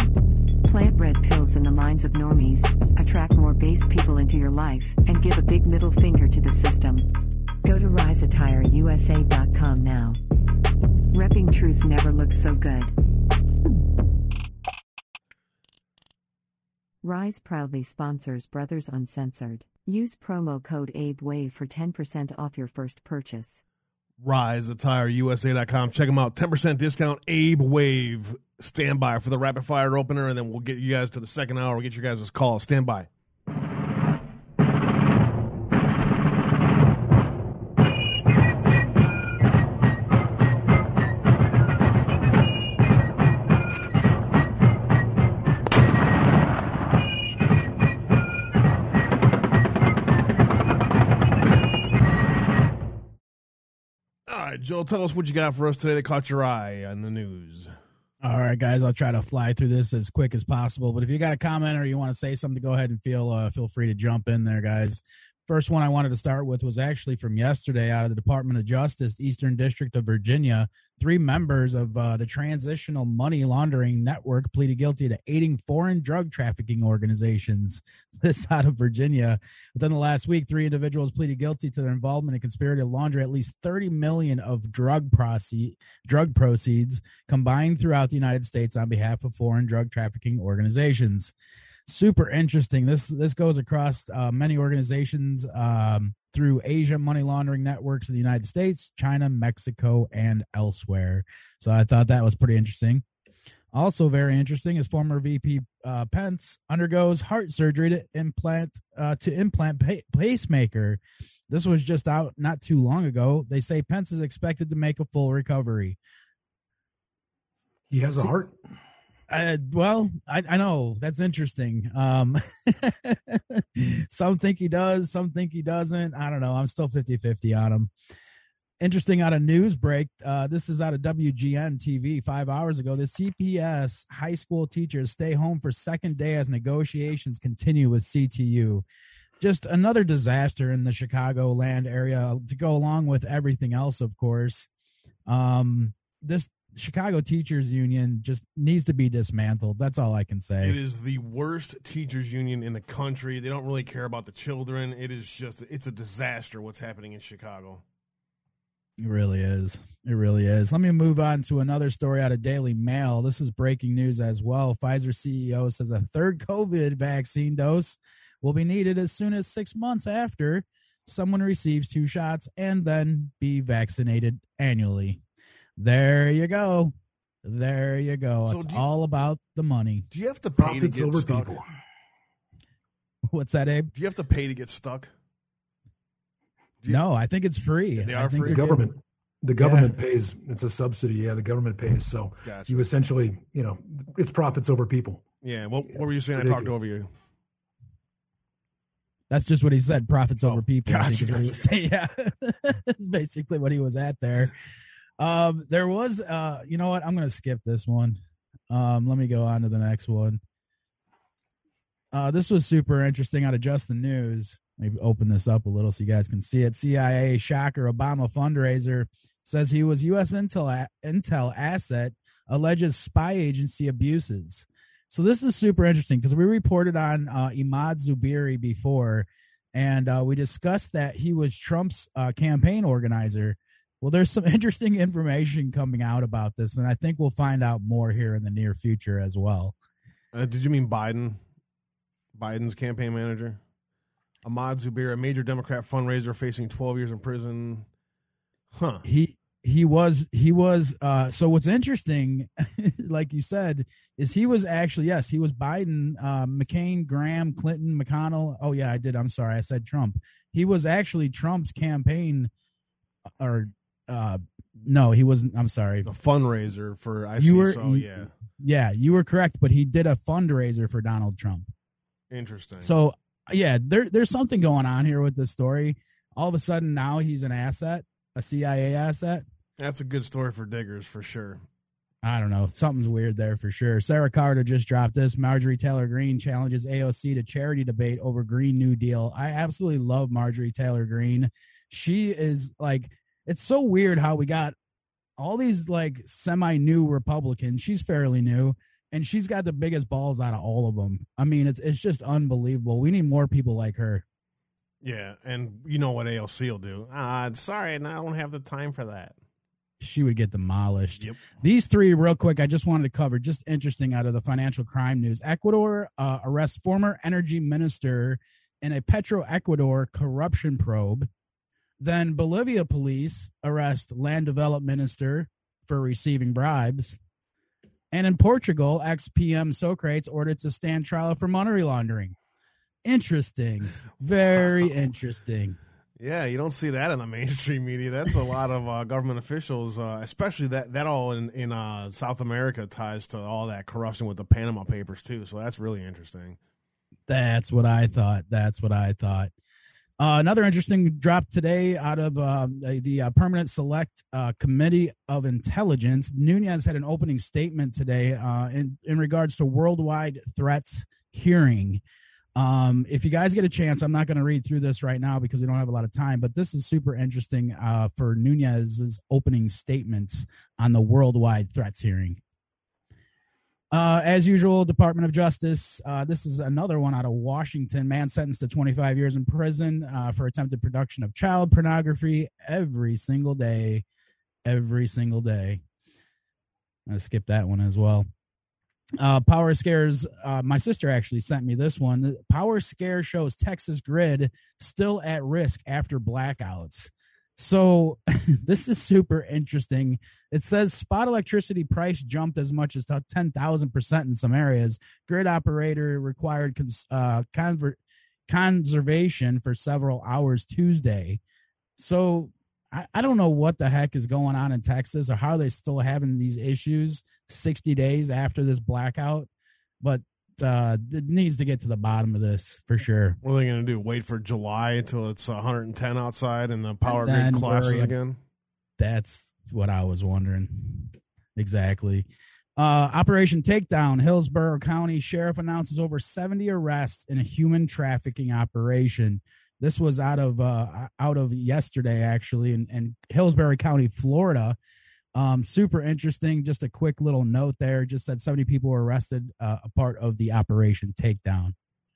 Plant red pills in the minds of normies, attract more base people into your life, and give a big middle finger to the system. Go to riseattireusa.com now. Repping truth never looked so good. Rise proudly sponsors Brothers Uncensored. Use promo code ABEWAVE for 10% off your first purchase. RiseAttireUSA.com. Check them out. 10% discount. ABEWAVE. Stand by for the rapid fire opener, and then we'll get you guys to the second hour. We'll get you guys' call. Stand by. Joel, tell us what you got for us today that caught your eye on the news. All right, guys, I'll try to fly through this as quick as possible. But if you got a comment or you want to say something, go ahead and feel free to jump in there, guys. First one I wanted to start with was actually from yesterday out of the Department of Justice, Eastern District of Virginia. Three members of the Transitional Money Laundering Network pleaded guilty to aiding foreign drug trafficking organizations. This out of Virginia. Within the last week, three individuals pleaded guilty to their involvement in conspiracy to launder at least $30 million of drug proceeds combined throughout the United States on behalf of foreign drug trafficking organizations. Super interesting. This goes across many organizations through Asia, money laundering networks in the United States, China, Mexico, and elsewhere. So I thought that was pretty interesting. Also very interesting is former VP Pence undergoes heart surgery to implant pacemaker. This was just out not too long ago. They say Pence is expected to make a full recovery. He has a heart. I know that's interesting. Some think he does, some think he doesn't. I don't know. I'm still 50-50 on him. Interesting out of news break. This is out of WGN TV 5 hours ago. The CPS high school teachers stay home for second day as negotiations continue with CTU. Just another disaster in the Chicagoland area to go along with everything else, of course. This Chicago Teachers Union just needs to be dismantled. That's all I can say. It is the worst teachers union in the country. They don't really care about the children. It is just, it's a disaster what's happening in Chicago. It really is. It really is. Let me move on to another story out of Daily Mail. This is breaking news as well. Pfizer CEO says a third COVID vaccine dose will be needed as soon as 6 months after someone receives two shots and then be vaccinated annually. There you go. There you go. So it's all about the money. Do you have to pay to get stuck? What's that, Abe? Do you have to pay to get stuck? No, I think it's free. They are free. The government pays. It's a subsidy. Yeah, the government pays. So gotcha. You essentially, it's profits over people. Yeah. Well, what were you saying? I talked over you. That's just what he said. Profits over people. Gotcha. Yeah. That's basically what he was at there. There was, you know what? I'm going to skip this one. Let me go on to the next one. This was super interesting out of Just the News. Maybe open this up a little so you guys can see it. CIA shocker, Obama fundraiser says he was U.S. Intel asset, alleges spy agency abuses. So this is super interesting because we reported on Ahmad Zuberi before, and we discussed that he was Trump's campaign organizer. Well, there's some interesting information coming out about this, and I think we'll find out more here in the near future as well. Did you mean Biden? Biden's campaign manager? Ahmad Zuberi, a major Democrat fundraiser facing 12 years in prison. Huh. He was so what's interesting, like you said, is he was actually, yes, he was Biden, McCain, Graham, Clinton, McConnell. Oh, yeah, I did. I'm sorry. I said Trump. He was actually Trump's campaign or no, he wasn't. I'm sorry. The fundraiser for yeah. Yeah, you were correct, but he did a fundraiser for Donald Trump. Interesting. So, yeah, there's something going on here with this story. All of a sudden now he's an asset, a CIA asset. That's a good story for diggers for sure. I don't know. Something's weird there for sure. Sarah Carter just dropped this. Marjorie Taylor Greene challenges AOC to charity debate over Green New Deal. I absolutely love Marjorie Taylor Greene. She is like, it's so weird how we got all these like semi-new Republicans. She's fairly new, and she's got the biggest balls out of all of them. I mean, it's just unbelievable. We need more people like her. Yeah, and you know what AOC will do. Sorry, and I don't have the time for that. She would get demolished. Yep. These three real quick, I just wanted to cover, just interesting out of the financial crime news. Ecuador arrests former energy minister in a Petro-Ecuador corruption probe. Then Bolivia police arrest land development minister for receiving bribes. And in Portugal, ex-PM Sócrates ordered to stand trial for money laundering. Interesting. Very interesting. Yeah, you don't see that in the mainstream media. That's a lot of government officials, especially that all in South America ties to all that corruption with the Panama Papers, too. So that's really interesting. That's what I thought. Another interesting drop today out of the Permanent Select Committee of Intelligence. Nunes had an opening statement today in regards to worldwide threats hearing. If you guys get a chance, I'm not going to read through this right now because we don't have a lot of time, but this is super interesting for Nunez's opening statements on the worldwide threats hearing. As usual, Department of Justice, this is another one out of Washington. Man sentenced to 25 years in prison for attempted production of child pornography every single day. I skipped that one as well. Power scares. My sister actually sent me this one. Power scare shows Texas grid still at risk after blackouts. So this is super interesting. It says spot electricity price jumped as much as 10,000% in some areas. Grid operator required conservation for several hours Tuesday. So I don't know what the heck is going on in Texas or how they're still having these issues 60 days after this blackout, but it needs to get to the bottom of this for sure. What are they going to do? Wait for July until it's 110 outside and the power grid clashes again? That's what I was wondering. Exactly. Operation Takedown. Hillsborough County Sheriff announces over 70 arrests in a human trafficking operation. This was out of yesterday, actually, in Hillsborough County, Florida. Super interesting. Just a quick little note there. Just said 70 people were arrested, a part of the Operation Takedown.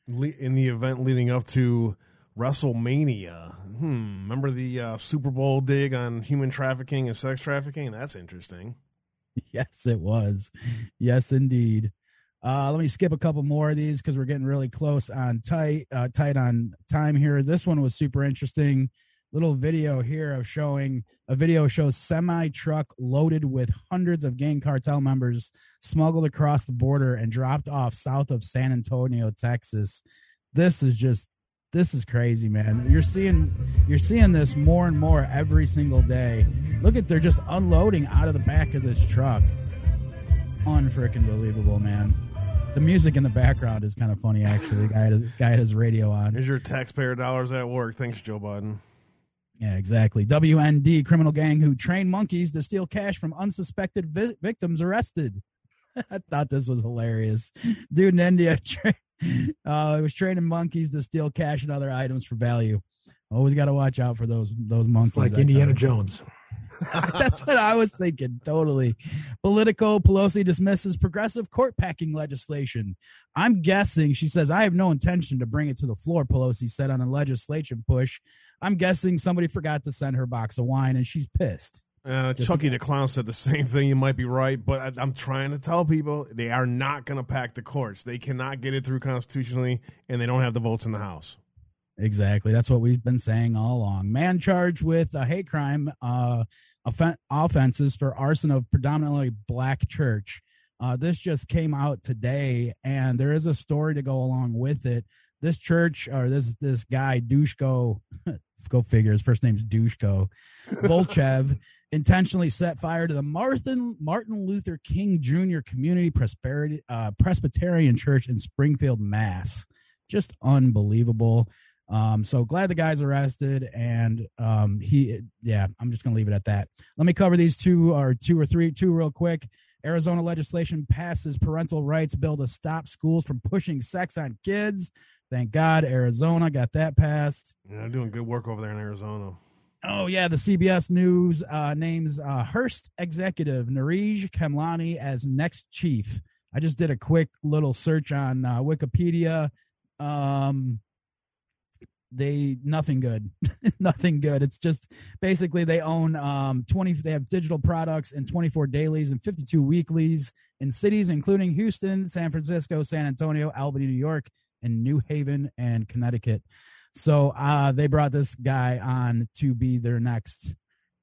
In the event leading up to WrestleMania. Remember the Super Bowl dig on human trafficking and sex trafficking? That's interesting. Yes, it was. Yes, indeed. Let me skip a couple more of these because we're getting really close on tight on time here. This one was super interesting. Little video here of showing a video shows semi truck loaded with hundreds of gang cartel members smuggled across the border and dropped off south of San Antonio, Texas. This is crazy, man. You're seeing this more and more every single day. Look at, they're just unloading out of the back of this truck. Unfreaking believable, man. The music in the background is kind of funny, actually. Guy had his radio on. Here's your taxpayer dollars at work. Thanks, Joe Biden. Yeah, exactly. WND, criminal gang who trained monkeys to steal cash from unsuspected victims arrested. I thought this was hilarious. Dude in India was training monkeys to steal cash and other items for value. Always got to watch out for those monkeys. It's like Indiana Jones. That's what I was thinking. Totally. Politico, Pelosi dismisses progressive court packing legislation. I'm guessing, she says, I have no intention to bring it to the floor, Pelosi said on a legislation push. I'm guessing somebody forgot to send her box of wine and she's pissed. Chucky the Clown said the same thing. You might be right, but I'm trying to tell people they are not going to pack the courts. They cannot get it through constitutionally, and they don't have the votes in the House. Exactly. That's what we've been saying all along. Man charged with a hate crime offenses for arson of predominantly black church. This just came out today, and there is a story to go along with it. This church, or this guy, Dushko, go figure, his first name's Dushko, Volchev, intentionally set fire to the Martin Luther King Jr. Community Presbyterian Church in Springfield, Mass. Just unbelievable. So glad the guy's arrested, and I'm just going to leave it at that. Let me cover these two or three real quick. Arizona legislation passes parental rights bill to stop schools from pushing sex on kids. Thank God Arizona got that passed. Yeah, they're doing good work over there in Arizona. Oh, yeah. The CBS News names Hearst executive Neeraj Kamlani as next chief. I just did a quick little search on Wikipedia. Nothing good, nothing good. It's just basically they own they have digital products and 24 dailies and 52 weeklies in cities, including Houston, San Francisco, San Antonio, Albany, New York, and New Haven and Connecticut. So they brought this guy on to be their next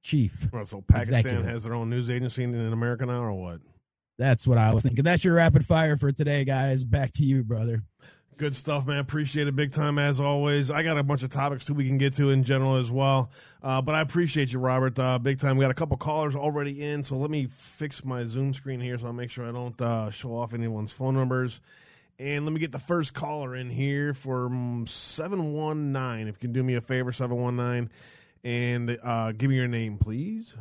chief. Well, so Pakistan executive. Has their own news agency in America now, or what? That's what I was thinking. That's your rapid fire for today, guys. Back to you, brother. Good stuff, man. Appreciate it big time, as always. I got a bunch of topics, too, we can get to in general as well. But I appreciate you, Robert, big time. We got a couple callers already in, so let me fix my Zoom screen here so I'll make sure I don't show off anyone's phone numbers. And let me get the first caller in here for 719. If you can do me a favor, 719, and give me your name, please.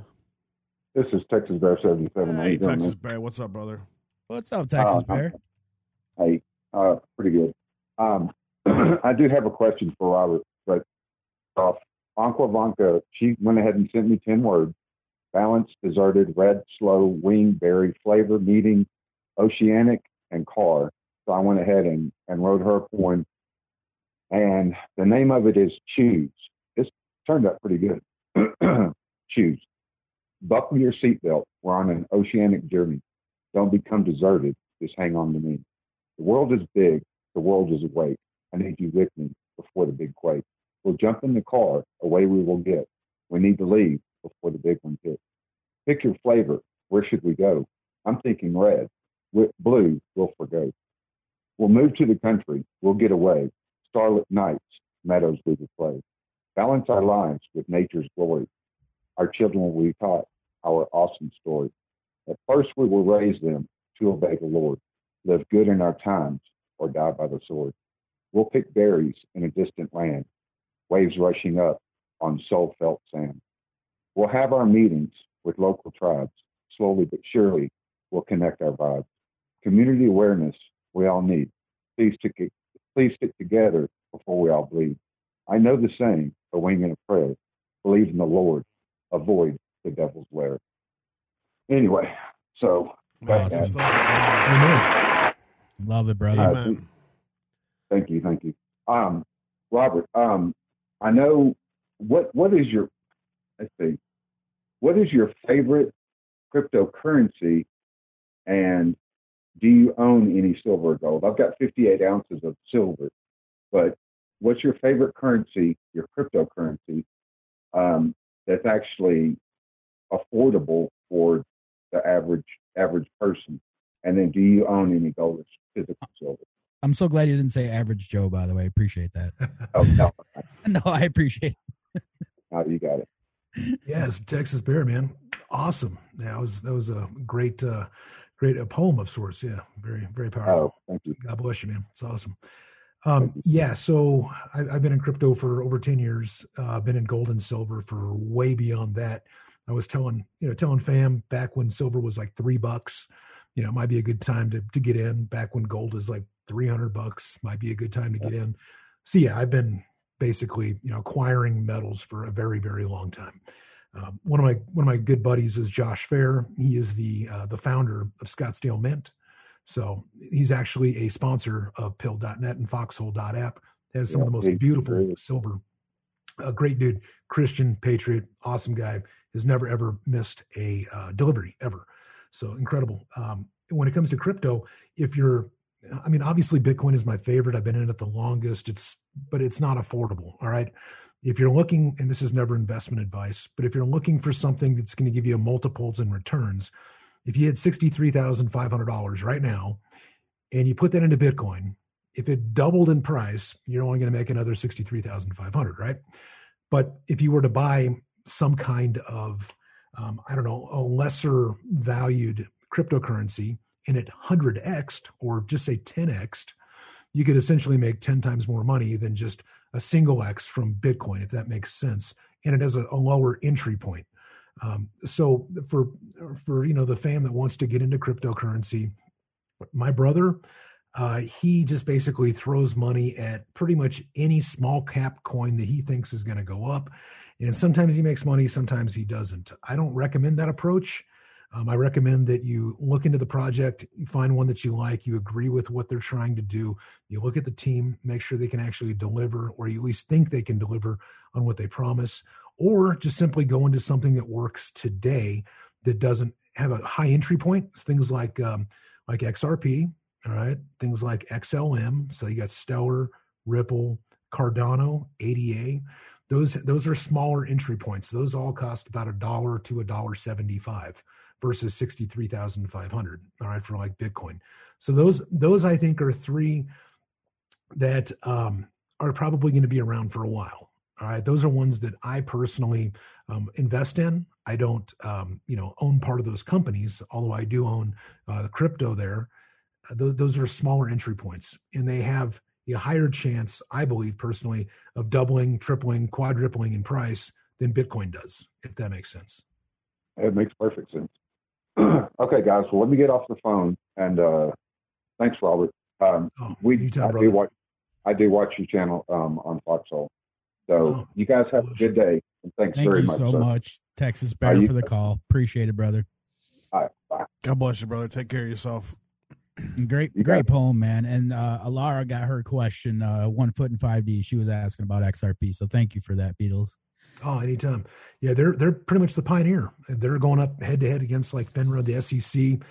This is Texas Bear 77. Hey, Texas Bear. What's up, brother? What's up, Texas Bear? Hey. Pretty good. I do have a question for Robert, but Anka Vanka, she went ahead and sent me 10 words. Balance, deserted, red, slow, wing, berry, flavor, meeting, oceanic, and car. So I went ahead and wrote her poem. And the name of it is Choose. This turned out pretty good. Choose. Buckle your seatbelt. We're on an oceanic journey. Don't become deserted. Just hang on to me. The world is big. The world is awake. I need you with me before the big quake. We'll jump in the car. Away we will get. We need to leave before the big one hits. Pick your flavor. Where should we go? I'm thinking red. With blue, we'll forgo. We'll move to the country. We'll get away. Starlit nights. Meadows we will play. Balance our lives with nature's glory. Our children will be taught our awesome story. At first we will raise them to obey the Lord. Live good in our times, or die by the sword. We'll pick berries in a distant land, waves rushing up on soul-felt sand. We'll have our meetings with local tribes. Slowly but surely, we'll connect our vibes. Community awareness we all need. Please stick together before we all bleed. I know the saying, a wing and a prayer. Believe in the Lord. Avoid the devil's lair. Anyway, so... Love it, brother. Amen. Thank you. Robert, I know what is your favorite cryptocurrency, and do you own any silver or gold? I've got 58 ounces of silver, but what's your favorite currency, your cryptocurrency, that's actually affordable for the average person? And then, do you own any gold or physical silver? I'm so glad you didn't say average Joe, by the way. I appreciate that. Oh, no. No, I appreciate it. Oh, you got it. Yes, Texas Bear, man. Awesome. Yeah, that was a great, great a poem of sorts. Yeah, very, very powerful. Oh, thank you. God bless you, man. It's awesome. Yeah, so I've been in crypto for over 10 years. Been in gold and silver for way beyond that. I was telling fam back when silver was like $3. You know, it might be a good time to get in. Back when gold is like $300, might be a good time to get in. So yeah, I've been basically, acquiring metals for a very, very long time. One of my good buddies is Josh Fair. He is the founder of Scottsdale Mint. So he's actually a sponsor of Pilled.net and Foxhole.app. Has some of the most beautiful silver. A great dude, Christian patriot, awesome guy. Has never ever missed a delivery ever. So incredible. When it comes to crypto, obviously Bitcoin is my favorite. I've been in it the longest, but it's not affordable. All right. If you're looking, and this is never investment advice, but if you're looking for something that's going to give you multiples in returns, if you had $63,500 right now and you put that into Bitcoin, if it doubled in price, you're only going to make another $63,500, right? But if you were to buy some kind of a lesser valued cryptocurrency, and it 100x'd or just say 10x'd, you could essentially make 10 times more money than just a single X from Bitcoin, if that makes sense. And it has a lower entry point. So for you know, the fam that wants to get into cryptocurrency, my brother, he just basically throws money at pretty much any small cap coin that he thinks is going to go up. And sometimes he makes money, sometimes he doesn't. I don't recommend that approach. I recommend that you look into the project, you find one that you like, you agree with what they're trying to do, you look at the team, make sure they can actually deliver, or you at least think they can deliver on what they promise, or just simply go into something that works today that doesn't have a high entry point. It's things like XRP, all right, things like XLM. So you got Stellar, Ripple, Cardano, ADA. Those are smaller entry points. Those all cost about $1 to $1.75 versus $63,500. All right, for like Bitcoin. So those I think are three that are probably going to be around for a while. All right, those are ones that I personally invest in. I don't, own part of those companies, although I do own the crypto there. Those are smaller entry points, and they have a higher chance, I believe personally, of doubling, tripling, quadrupling in price than Bitcoin does, if that makes sense. It makes perfect sense. Okay, guys, well, let me get off the phone, and thanks, Robert. I do watch your channel on Foxhole. So you guys have a good day, and thank you so much. Texas Bear for the call. Appreciate it, brother. All right, bye. God bless you, brother. Take care of yourself. Great poem, man. And Alara got her question, 1 foot in 5D. She was asking about XRP. So thank you for that, Beetles. Oh, anytime. Yeah, they're pretty much the pioneer. They're going up head-to-head against like FINRA, the SEC.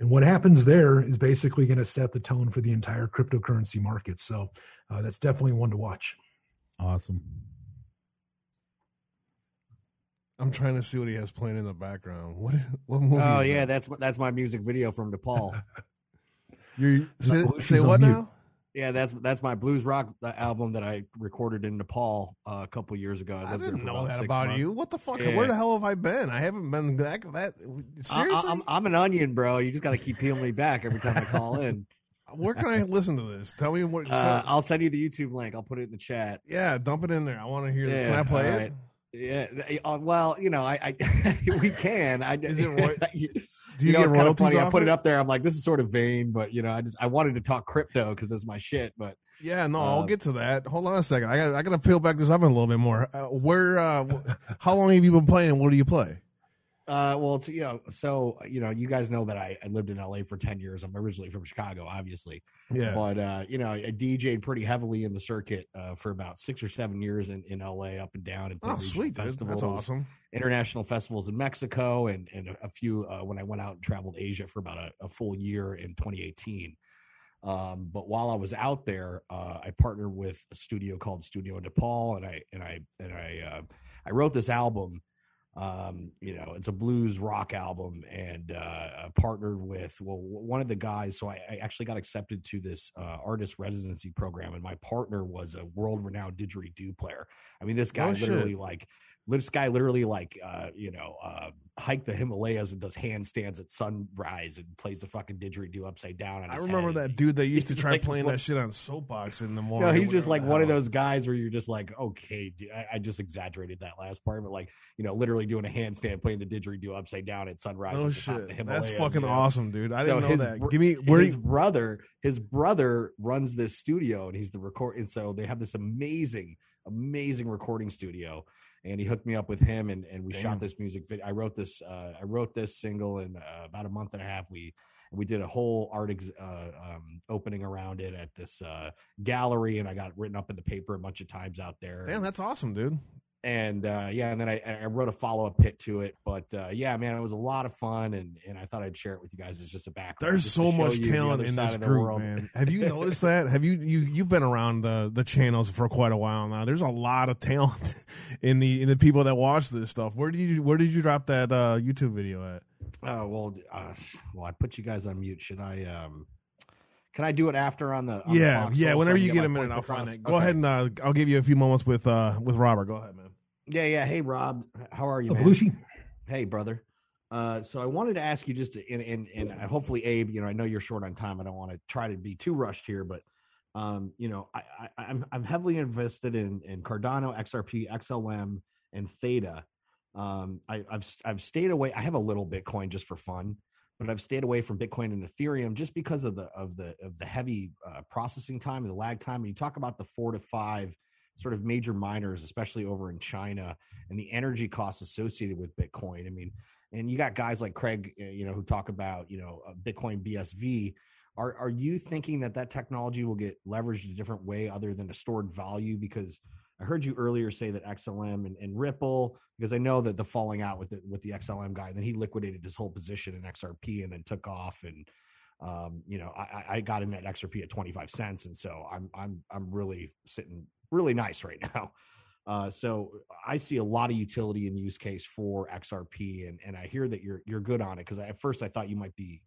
And what happens there is basically going to set the tone for the entire cryptocurrency market. So that's definitely one to watch. Awesome. I'm trying to see what he has playing in the background. What movie? Oh yeah, that's my music video from Nepal. You say what now? Yeah, that's my blues rock album that I recorded in Nepal a couple years ago. I didn't know that about you. What the fuck? Yeah. Where the hell have I been? I haven't been back. That seriously? I'm an onion, bro. You just got to keep peeling me back every time I call in. Where can I listen to this? Tell me what. I'll send you the YouTube link. I'll put it in the chat. Yeah, dump it in there. I want to hear this. Can I play it? Yeah. Well, I we can. Is it right? Do you get it's kind of funny. I put it up there. I'm like, this is sort of vain, but I wanted to talk crypto because that's my shit. But yeah, no, I'll get to that. Hold on a second. I gotta peel back this oven a little bit more. How long have you been playing? What do you play? You guys know that I lived in LA for 10 years. I'm originally from Chicago, obviously. Yeah. But, I DJ'd pretty heavily in the circuit, for about 6 or 7 years in LA, up and down. And sweet. That's awesome. International festivals in Mexico and a few, when I went out and traveled Asia for about a full year in 2018. But while I was out there, I partnered with a studio called Studio Nepal. And I wrote this album. It's a blues rock album, and partnered with one of the guys. So I actually got accepted to this artist residency program, and my partner was a world-renowned didgeridoo player. I mean, this guy literally hiked the Himalayas and does handstands at sunrise and plays the fucking didgeridoo upside down. I remember that dude that used to try playing that shit on soapbox in the morning. No, he's just like one of those guys where you're just like, okay, dude, I just exaggerated that last part, but literally doing a handstand, playing the didgeridoo upside down at sunrise. Oh shit, that's fucking awesome, dude! I didn't know that. Give me where his brother runs this studio, and he's the record, and so they have this amazing recording studio. And he hooked me up with him, and we shot this music video. I wrote this single in about a month and a half. We did a whole art opening around it at this gallery, and I got written up in the paper a bunch of times out there. Damn, that's awesome, dude. And and then I wrote a follow-up hit to it, but it was a lot of fun, and I thought I'd share it with you guys as just a background. There's so much talent in this group, man. Have you noticed that? Have you've been around the channels for quite a while now? There's a lot of talent in the people that watch this stuff. Where did you drop that YouTube video at? I put you guys on mute. Should I? Can I do it after on the? Yeah. Whenever you get a minute, I'll find it. Go ahead and I'll give you a few moments with Robert. Go ahead, man. Yeah. Hey, Rob, how are you, man? Belushi. Hey, brother. So I wanted to ask you just and hopefully, Abe, I know you're short on time. I don't want to try to be too rushed here, but I'm heavily invested in Cardano, XRP, XLM, and Theta. I've stayed away. I have a little Bitcoin just for fun, but I've stayed away from Bitcoin and Ethereum just because of the heavy processing time and the lag time. And you talk about the 4 to 5 sort of major miners, especially over in China, and the energy costs associated with Bitcoin. I mean, and you got guys like Craig, who talk about, Bitcoin BSV. Are you thinking that technology will get leveraged a different way other than a stored value? Because I heard you earlier say that XLM and Ripple, because I know that the falling out with the XLM guy, then he liquidated his whole position in XRP and then took off. And I got in at XRP at 25 cents, and so I'm really sitting really nice right now. So I see a lot of utility and use case for XRP, and I hear that you're good on it, because at first I thought you might be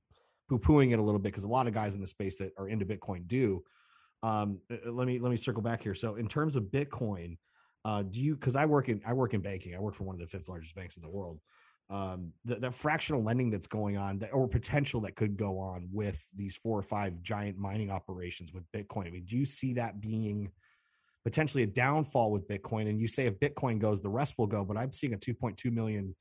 poo-pooing it a little bit, because a lot of guys in the space that are into Bitcoin do. Let me circle back here. So in terms of Bitcoin, because I work in banking, I work for one of the 5th largest banks in the world. The fractional lending that's going on, or potential that could go on with these 4 or 5 giant mining operations with Bitcoin. I mean, do you see that being potentially a downfall with Bitcoin? And you say if Bitcoin goes, the rest will go, but I'm seeing a $2.2 million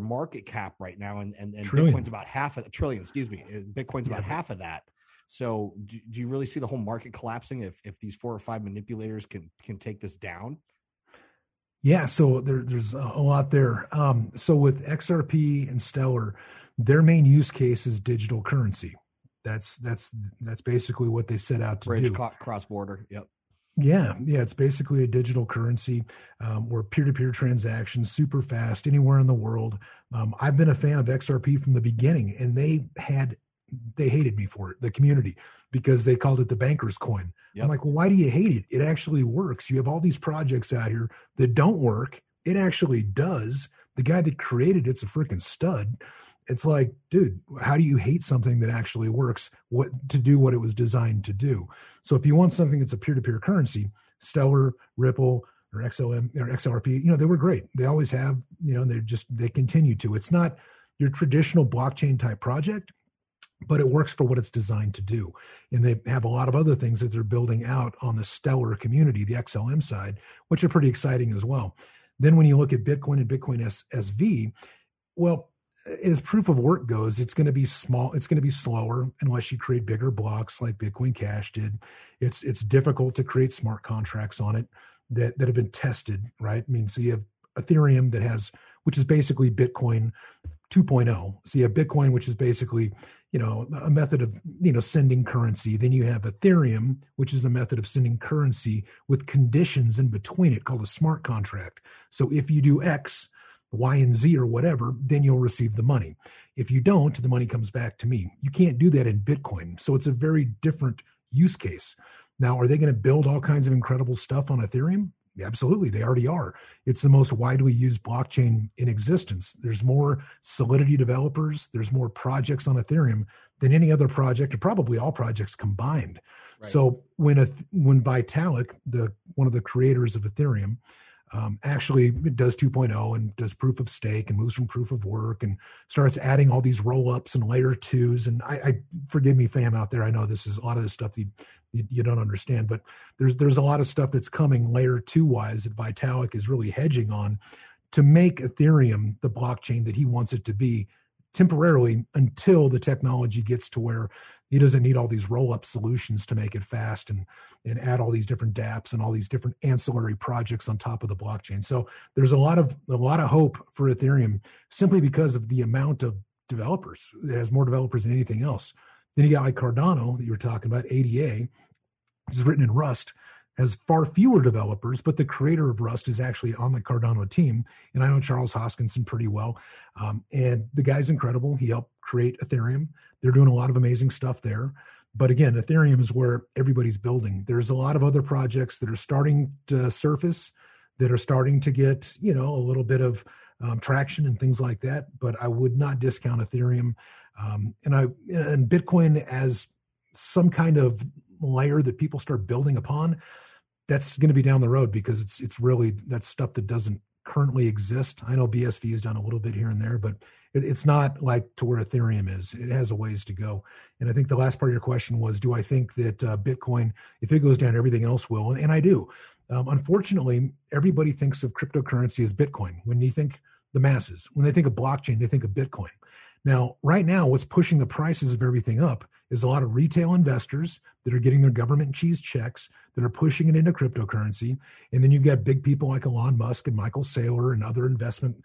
market cap right now. And Bitcoin's about half of a trillion, excuse me. Bitcoin's about half of that. So do you really see the whole market collapsing if these 4 or 5 manipulators can take this down? Yeah, so there's a lot there. So with XRP and Stellar, their main use case is digital currency. That's basically what they set out to do. Cross border. Yep. Yeah, it's basically a digital currency where peer-to-peer transactions, super fast, anywhere in the world. I've been a fan of XRP from the beginning, and they hated me for it, the community, because they called it the banker's coin. Yep. I'm like, well, why do you hate it? It actually works. You have all these projects out here that don't work. It actually does. The guy that created it's a freaking stud. It's like, dude, how do you hate something that actually works to do what it was designed to do? So if you want something that's a peer-to-peer currency, Stellar, Ripple, or XLM or XRP, they were great. They always have, they continue to. It's not your traditional blockchain type project, but it works for what it's designed to do. And they have a lot of other things that they're building out on the Stellar community, the XLM side, which are pretty exciting as well. Then when you look at Bitcoin and Bitcoin SV, well, as proof of work goes, it's going to be small. It's going to be slower unless you create bigger blocks like Bitcoin Cash did. It's difficult to create smart contracts on it that have been tested, right? I mean, so you have Ethereum which is basically Bitcoin 2.0. So you have Bitcoin, which is basically, a method of, sending currency. Then you have Ethereum, which is a method of sending currency with conditions in between it called a smart contract. So if you do X, Y, and Z or whatever, then you'll receive the money. If you don't, the money comes back to me. You can't do that in Bitcoin. So it's a very different use case. Now, are they going to build all kinds of incredible stuff on Ethereum? Absolutely. They already are. It's the most widely used blockchain in existence. There's more Solidity developers. There's more projects on Ethereum than any other project, or probably all projects combined. Right. So when Vitalik, one of the creators of Ethereum, actually does 2.0 and does proof of stake and moves from proof of work and starts adding all these roll-ups and layer 2s. And I forgive me, fam out there. I know this is a lot of the stuff that you don't understand, but there's a lot of stuff that's coming layer 2 wise that Vitalik is really hedging on to make Ethereum the blockchain that he wants it to be temporarily until the technology gets to where he doesn't need all these roll-up solutions to make it fast and add all these different dApps and all these different ancillary projects on top of the blockchain. So there's a lot of hope for Ethereum simply because of the amount of developers. It has more developers than anything else. Then you got like Cardano that you were talking about, ADA, which is written in Rust, has far fewer developers, but the creator of Rust is actually on the Cardano team. And I know Charles Hoskinson pretty well. And the guy's incredible. He helped create Ethereum. They're doing a lot of amazing stuff there. But again, Ethereum is where everybody's building. There's a lot of other projects that are starting to surface, that are starting to get, a little bit of traction and things like that. But I would not discount Ethereum. And Bitcoin as some kind of layer that people start building upon, that's going to be down the road, because it's really, that's stuff that doesn't currently exist. I know BSV has done a little bit here and there, but it's not like to where Ethereum is. It has a ways to go. And I think the last part of your question was, do I think that Bitcoin, if it goes down, everything else will? And I do. Unfortunately, everybody thinks of cryptocurrency as Bitcoin. When you think the masses. When they think of blockchain, they think of Bitcoin. Now, right now, what's pushing the prices of everything up is a lot of retail investors that are getting their government cheese checks that are pushing it into cryptocurrency. And then you've got big people like Elon Musk and Michael Saylor and other investment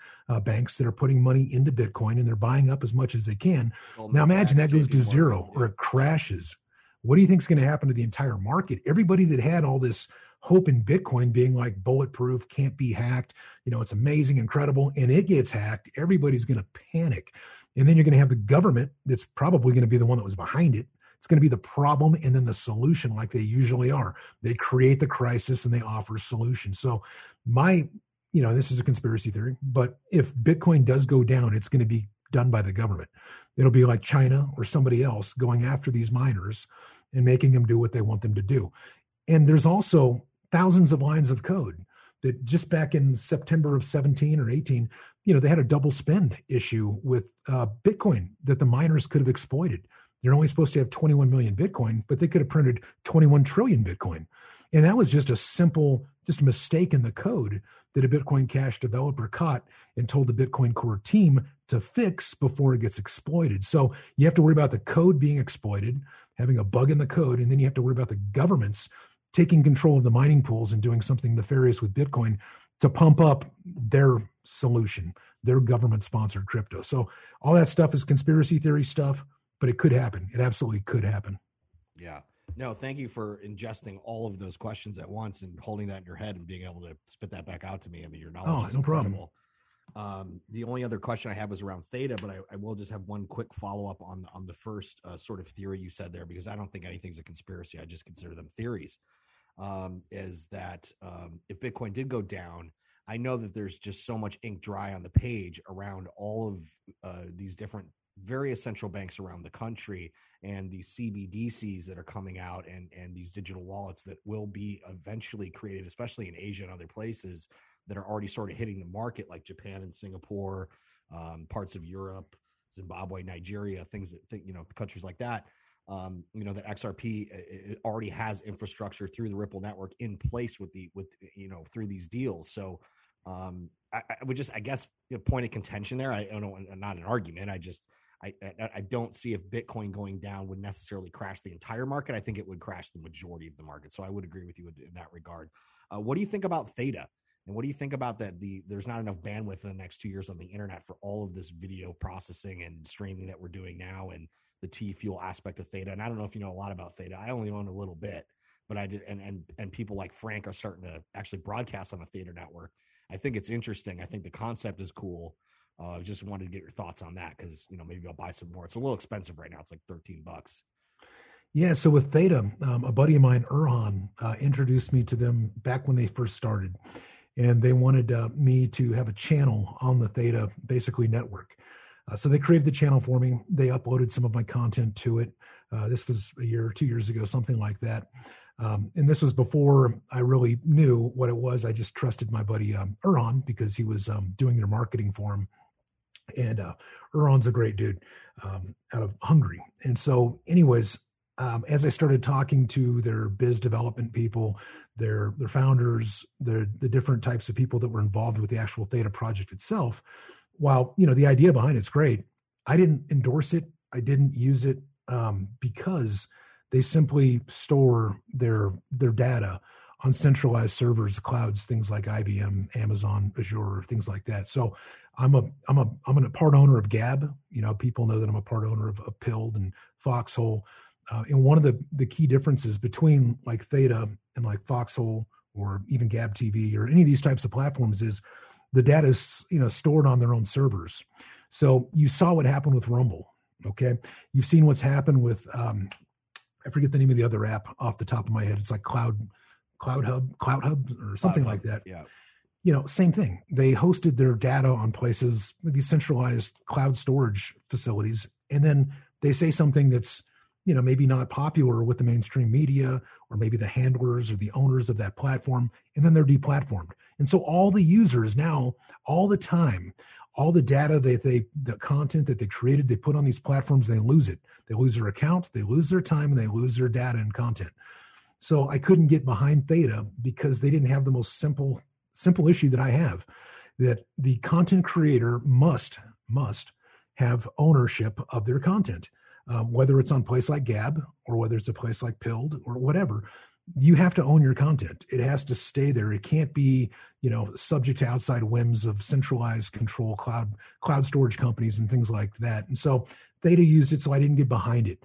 banks that are putting money into Bitcoin, and they're buying up as much as they can. Well, now, imagine that goes to zero or it crashes. What do you think is going to happen to the entire market? Everybody that had all this hope in Bitcoin being like bulletproof, can't be hacked, you know, it's amazing, incredible, and it gets hacked, everybody's going to panic. And then you're going to have the government that's probably going to be the one that was behind it. It's going to be the problem and then the solution, like they usually are. They create the crisis and they offer solutions. So my, you know, this is a conspiracy theory, but if Bitcoin does go down, it's going to be done by the government. It'll be like China or somebody else going after these miners and making them do what they want them to do. And there's also thousands of lines of code that just back in September of 17 or 18, you know, they had a double spend issue with Bitcoin that the miners could have exploited. They're only supposed to have 21 million Bitcoin, but they could have printed 21 trillion Bitcoin. And that was just a simple, just a mistake in the code that a Bitcoin Cash developer caught and told the Bitcoin Core team to fix before it gets exploited. So you have to worry about the code being exploited, having a bug in the code, and then you have to worry about the governments taking control of the mining pools and doing something nefarious with Bitcoin to pump up their solution, their government-sponsored crypto. So all that stuff is conspiracy theory stuff, but it could happen. It absolutely could happen. Yeah. No, thank you for ingesting all of those questions at once and holding that in your head and being able to spit that back out to me. I mean, your knowledge is incredible. Problem. The only other question I have was around theta, but I will just have one quick follow-up on the first sort of theory you said there, because I don't think anything's a conspiracy. I just consider them theories. Is that if Bitcoin did go down, I know that there's just so much ink dry on the page around all of these different various central banks around the country and these CBDCs that are coming out and these digital wallets that will be eventually created, especially in Asia and other places that are already sort of hitting the market, like Japan and Singapore, parts of Europe, Zimbabwe, Nigeria, things that you know, countries like that. You know, that XRP it already has infrastructure through the Ripple network in place with the, with, you know, through these deals. So I would just, I guess, you know, point of contention there. I don't know, not an argument. I just, I don't see if Bitcoin going down would necessarily crash the entire market. I think it would crash the majority of the market. So I would agree with you in that regard. What do you think about theta? And what do you think about that? There's not enough bandwidth in the next 2 years on the internet for all of this video processing and streaming that we're doing now. And the T fuel aspect of theta. And I don't know if you know a lot about theta. I only own a little bit, but I did. And people like Frank are starting to actually broadcast on the theta network. I think it's interesting. I think the concept is cool. I just wanted to get your thoughts on that. Cause you know, maybe I'll buy some more. It's a little expensive right now. It's like $13. Yeah. So with theta, a buddy of mine, Erhan, introduced me to them back when they first started, and they wanted me to have a channel on the theta basically network. So they created the channel for me. They uploaded some of my content to it. This was a year or 2 years ago, something like that. And this was before I really knew what it was. I just trusted my buddy Erhan because he was doing their marketing for him. And Erhan's a great dude out of Hungary. And so anyways, as I started talking to their biz development people, their founders, the different types of people that were involved with the actual Theta project itself, while, you know, the idea behind it's great, I didn't endorse it. I didn't use it because they simply store their data on centralized servers, clouds, things like IBM, Amazon, Azure, things like that. So I'm a part owner of Gab. You know, people know that I'm a part owner of Pilled and Foxhole. And one of the key differences between like Theta and like Foxhole or even Gab TV or any of these types of platforms is the data is, you know, stored on their own servers. So you saw what happened with Rumble, okay? You've seen what's happened with, I forget the name of the other app off the top of my head. It's like Cloud Hub or something like that. Yeah. You know, same thing. They hosted their data on places, these centralized cloud storage facilities, and then they say something that's, you know, maybe not popular with the mainstream media or maybe the handlers or the owners of that platform, and then they're deplatformed. And so all the users now, all the time, all the data that the content that they created, they put on these platforms, they lose it. They lose their account, they lose their time, and they lose their data and content. So I couldn't get behind Theta because they didn't have the most simple issue that I have. that the content creator must have ownership of their content, whether it's on a place like Gab or whether it's a place like Pilled or whatever. You have to own your content. It has to stay there. It can't be, subject to outside whims of centralized control, cloud storage companies and things like that. And so Theta used it, so I didn't get behind it.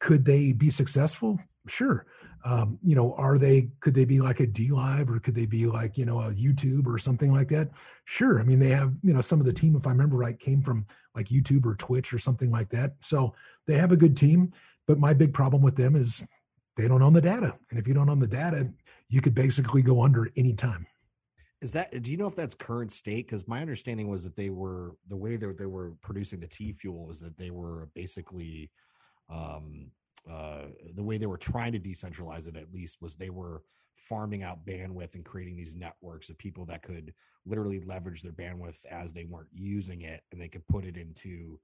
Could they be successful? Sure. Could they be like a DLive, or could they be like, a YouTube or something like that? Sure. I mean, they have, some of the team, if I remember right, came from like YouTube or Twitch or something like that. So they have a good team, but my big problem with them is they don't own the data. And if you don't own the data, you could basically go under at any time. Do you know if that's current state? Because my understanding was that the way that they were producing the T-Fuel was that they were basically, the way they were trying to decentralize it, at least, was they were farming out bandwidth and creating these networks of people that could literally leverage their bandwidth as they weren't using it, and they could put it into,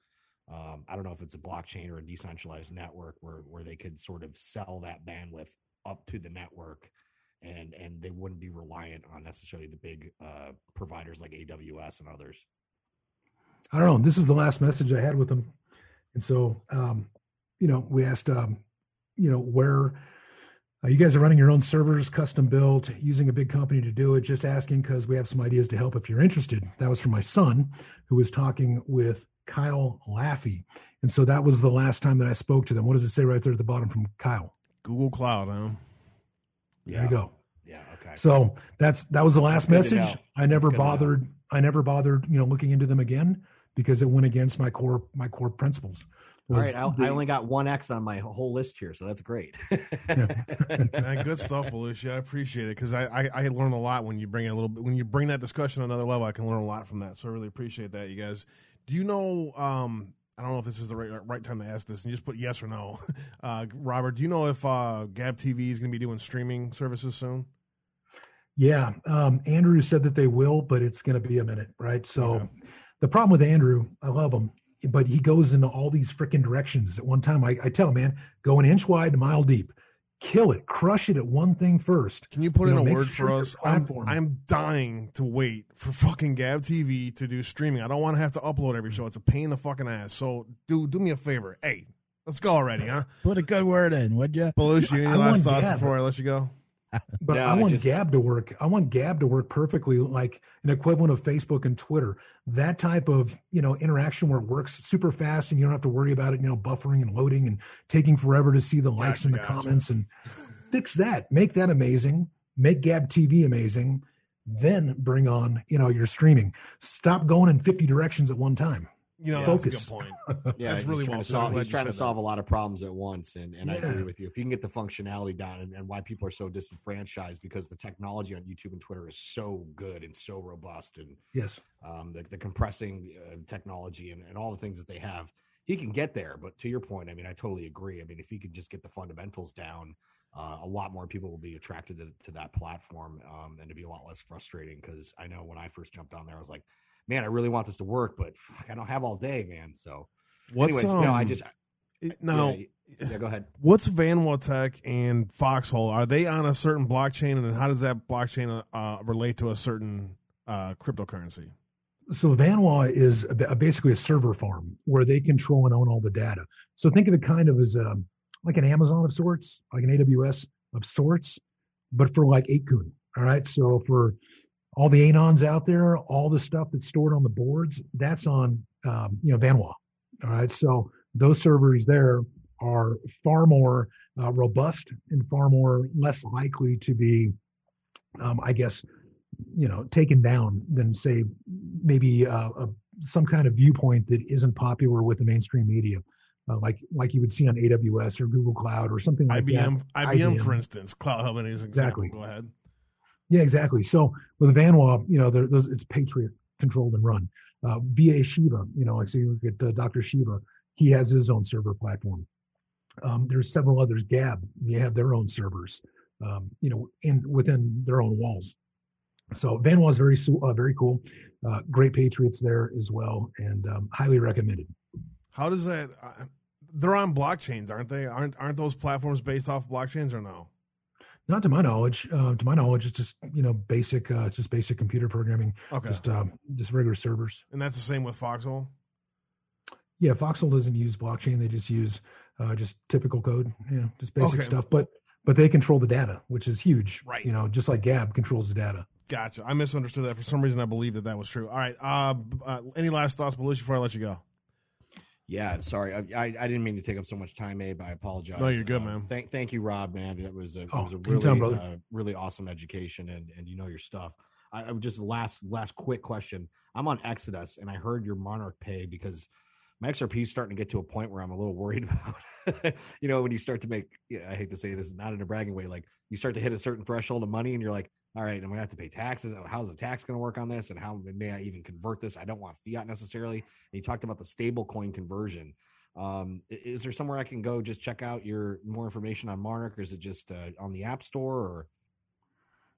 I don't know if it's a blockchain or a decentralized network where they could sort of sell that bandwidth up to the network, and they wouldn't be reliant on necessarily the big providers like AWS and others. I don't know. This is the last message I had with them. And so, we asked, where you guys are running your own servers, custom built, using a big company to do it, just asking because we have some ideas to help if you're interested. That was from my son, who was talking with Kyle Laffey. And so that was the last time that I spoke to them. What does it say right there at the bottom from Kyle? Google Cloud, huh? Yeah. There you go. Yeah, okay. So that was the last message. I never bothered, looking into them again, because it went against my core principles. All right, I only got one X on my whole list here, so that's great. Man, good stuff, Belushi. I appreciate it, because I learn a lot when you bring a little bit, when you bring that discussion to another level. I can learn a lot from that, so I really appreciate that, you guys. Do you know? I don't know if this is the right time to ask this, and you just put yes or no. Robert, do you know if Gab TV is going to be doing streaming services soon? Yeah, Andrew said that they will, but it's going to be a minute, right? So okay. The problem with Andrew, I love him, but he goes into all these freaking directions. At one time, I tell him, man, go an inch wide, a mile deep. Kill it. Crush it at one thing first. Can you put in a word for us? I'm dying to wait for fucking Gab TV to do streaming. I don't want to have to upload every show. It's a pain in the fucking ass. So do me a favor. Hey, let's go already, huh? Put a good word in, would you? Belushi, any last thoughts before I let you go? But no, Gab to work. I want Gab to work perfectly, like an equivalent of Facebook and Twitter. That type of, interaction where it works super fast and you don't have to worry about it, buffering and loading and taking forever to see the likes and the comments, and fix that. Make that amazing. Make Gab TV amazing. Then bring on, your streaming. Stop going in 50 directions at one time. Focus. That's a good point. Yeah, that's really well said. He's trying to solve a lot of problems at once, and I agree with you. If you can get the functionality down, and why people are so disenfranchised, because the technology on YouTube and Twitter is so good and so robust, and yes, the compressing technology and all the things that they have, he can get there. But to your point, I mean, I totally agree. I mean, if he could just get the fundamentals down, a lot more people will be attracted to that platform, and it'd be a lot less frustrating. Because I know when I first jumped on there, I was like, man, I really want this to work, but I don't have all day, man. So go ahead. What's VanWaTech and Foxhole? Are they on a certain blockchain, and how does that blockchain relate to a certain cryptocurrency? So VanWa is basically a server farm where they control and own all the data. So think of it kind of as like an Amazon of sorts, like an AWS of sorts, but for like ApeCoin. All right. So for all the anons out there, all the stuff that's stored on the boards, that's on, VanWa. All right. So those servers there are far more robust and far more less likely to be, taken down than, say, maybe some kind of viewpoint that isn't popular with the mainstream media. Like you would see on AWS or Google Cloud or something like that. IBM, for instance, Cloud Hub is an example. Exactly. Go ahead. Yeah, exactly. So with VanWa, it's Patriot controlled and run. VA Shiva, so you look at Dr. Shiva, he has his own server platform. There's several others. Gab, they have their own servers, within their own walls. So VanWa is very, very cool. Great Patriots there as well, and highly recommended. How does that? They're on blockchains, aren't they? Aren't those platforms based off blockchains or no? Not to my knowledge. To my knowledge, it's just, you know, basic, just basic computer programming. Okay. Just regular servers. And that's the same with Foxhole. Yeah, Foxhole doesn't use blockchain. They just use just typical code, you know, just basic stuff. But they control the data, which is huge, right? You know, just like Gab controls the data. Gotcha. I misunderstood that. For some reason, I believed that that was true. All right. Any last thoughts, Belushi, before I let you go? Yeah, sorry. I didn't mean to take up so much time, Abe. I apologize. No, you're good, man. Thank you, Rob, man. That was a really awesome education, and you know your stuff. I just last quick question. I'm on Exodus, and I heard your Monarch Pay because my XRP is starting to get to a point where I'm a little worried about, you know, when you start to make, I hate to say this, not in a bragging way, like you start to hit a certain threshold of money and you're like, all right, I'm going to have to pay taxes. How's the tax going to work on this? And how may I even convert this? I don't want fiat necessarily. And you talked about the stable coin conversion. Is there somewhere I can go just check out your more information on Monarch, or is it just on the App Store? Or?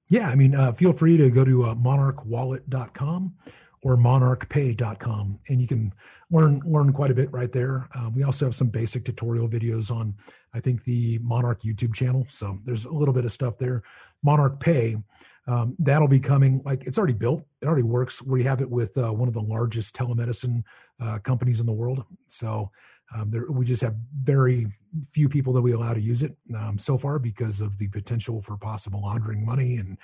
Yeah, I mean, feel free to go to monarchwallet.com or monarchpay.com, and you can learn quite a bit right there. We also have some basic tutorial videos on, I think, the Monarch YouTube channel. So there's a little bit of stuff there. Monarch Pay, that'll be coming. Like, it's already built. It already works. We have it with one of the largest telemedicine companies in the world. So we just have very few people that we allow to use it so far because of the potential for possible laundering money and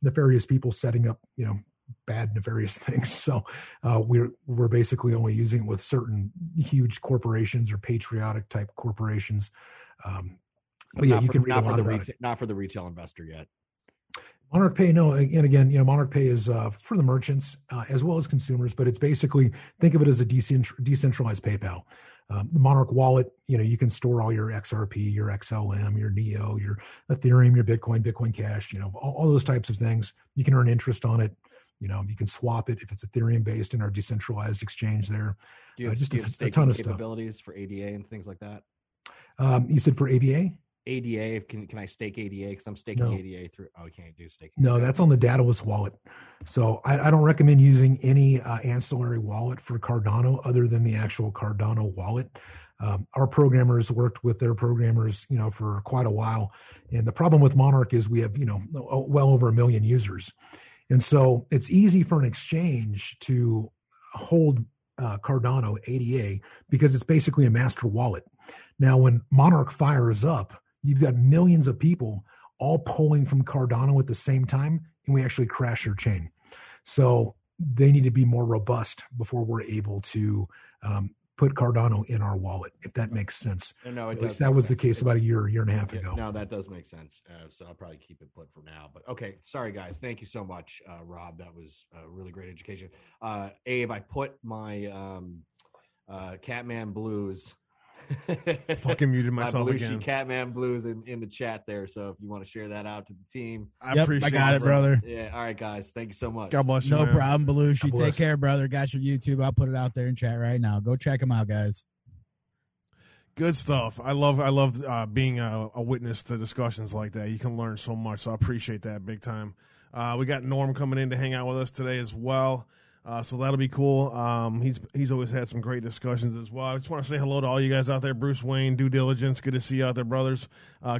nefarious people setting up, you know, bad nefarious things. So we're basically only using it with certain huge corporations or patriotic type corporations. But yeah, you can read a lot about it. Not for the retail investor yet. Monarch Pay, no. And again, you know, Monarch Pay is for the merchants as well as consumers, but it's basically, think of it as a decentralized PayPal. The Monarch Wallet, you know, you can store all your XRP, your XLM, your Neo, your Ethereum, your Bitcoin Cash, you know, all those types of things. You can earn interest on it. You know, you can swap it if it's Ethereum based in our decentralized exchange there. Do you have, just do you have a ton of capabilities for ADA and things like that? You said for ADA? ADA, can I stake ADA? Because I'm staking ADA through. Oh, I can't do staking. No, that's on the dataless wallet. So I don't recommend using any ancillary wallet for Cardano other than the actual Cardano wallet. Our programmers worked with their programmers, you know, for quite a while. And the problem with Monarch is we have, you know, well over 1 million users. And so it's easy for an exchange to hold Cardano ADA because it's basically a master wallet. Now, when Monarch fires up, you've got millions of people all pulling from Cardano at the same time, and we actually crash your chain. So they need to be more robust before we're able to put Cardano in our wallet, if that makes sense. No, it does. That was the case about a year and a half ago. No, that does make sense. So I'll probably keep it put for now. But okay, sorry guys, thank you so much, Rob. That was a really great education. Abe, I put my Catman Blues. Fucking muted myself again. Catman Blues in the chat there. So if you want to share that out to the team, I appreciate it. I got it, brother. Yeah. All right, guys. Thank you so much. God bless you. No problem, Belushi. Take care, brother. Got your YouTube. I'll put it out there in chat right now. Go check them out, guys. Good stuff. I love being a witness to discussions like that. You can learn so much. So I appreciate that big time. We got Norm coming in to hang out with us today as well. So that'll be cool. He's always had some great discussions as well. I just want to say hello to all you guys out there. Bruce Wayne, Due Diligence, good to see you out there, brothers.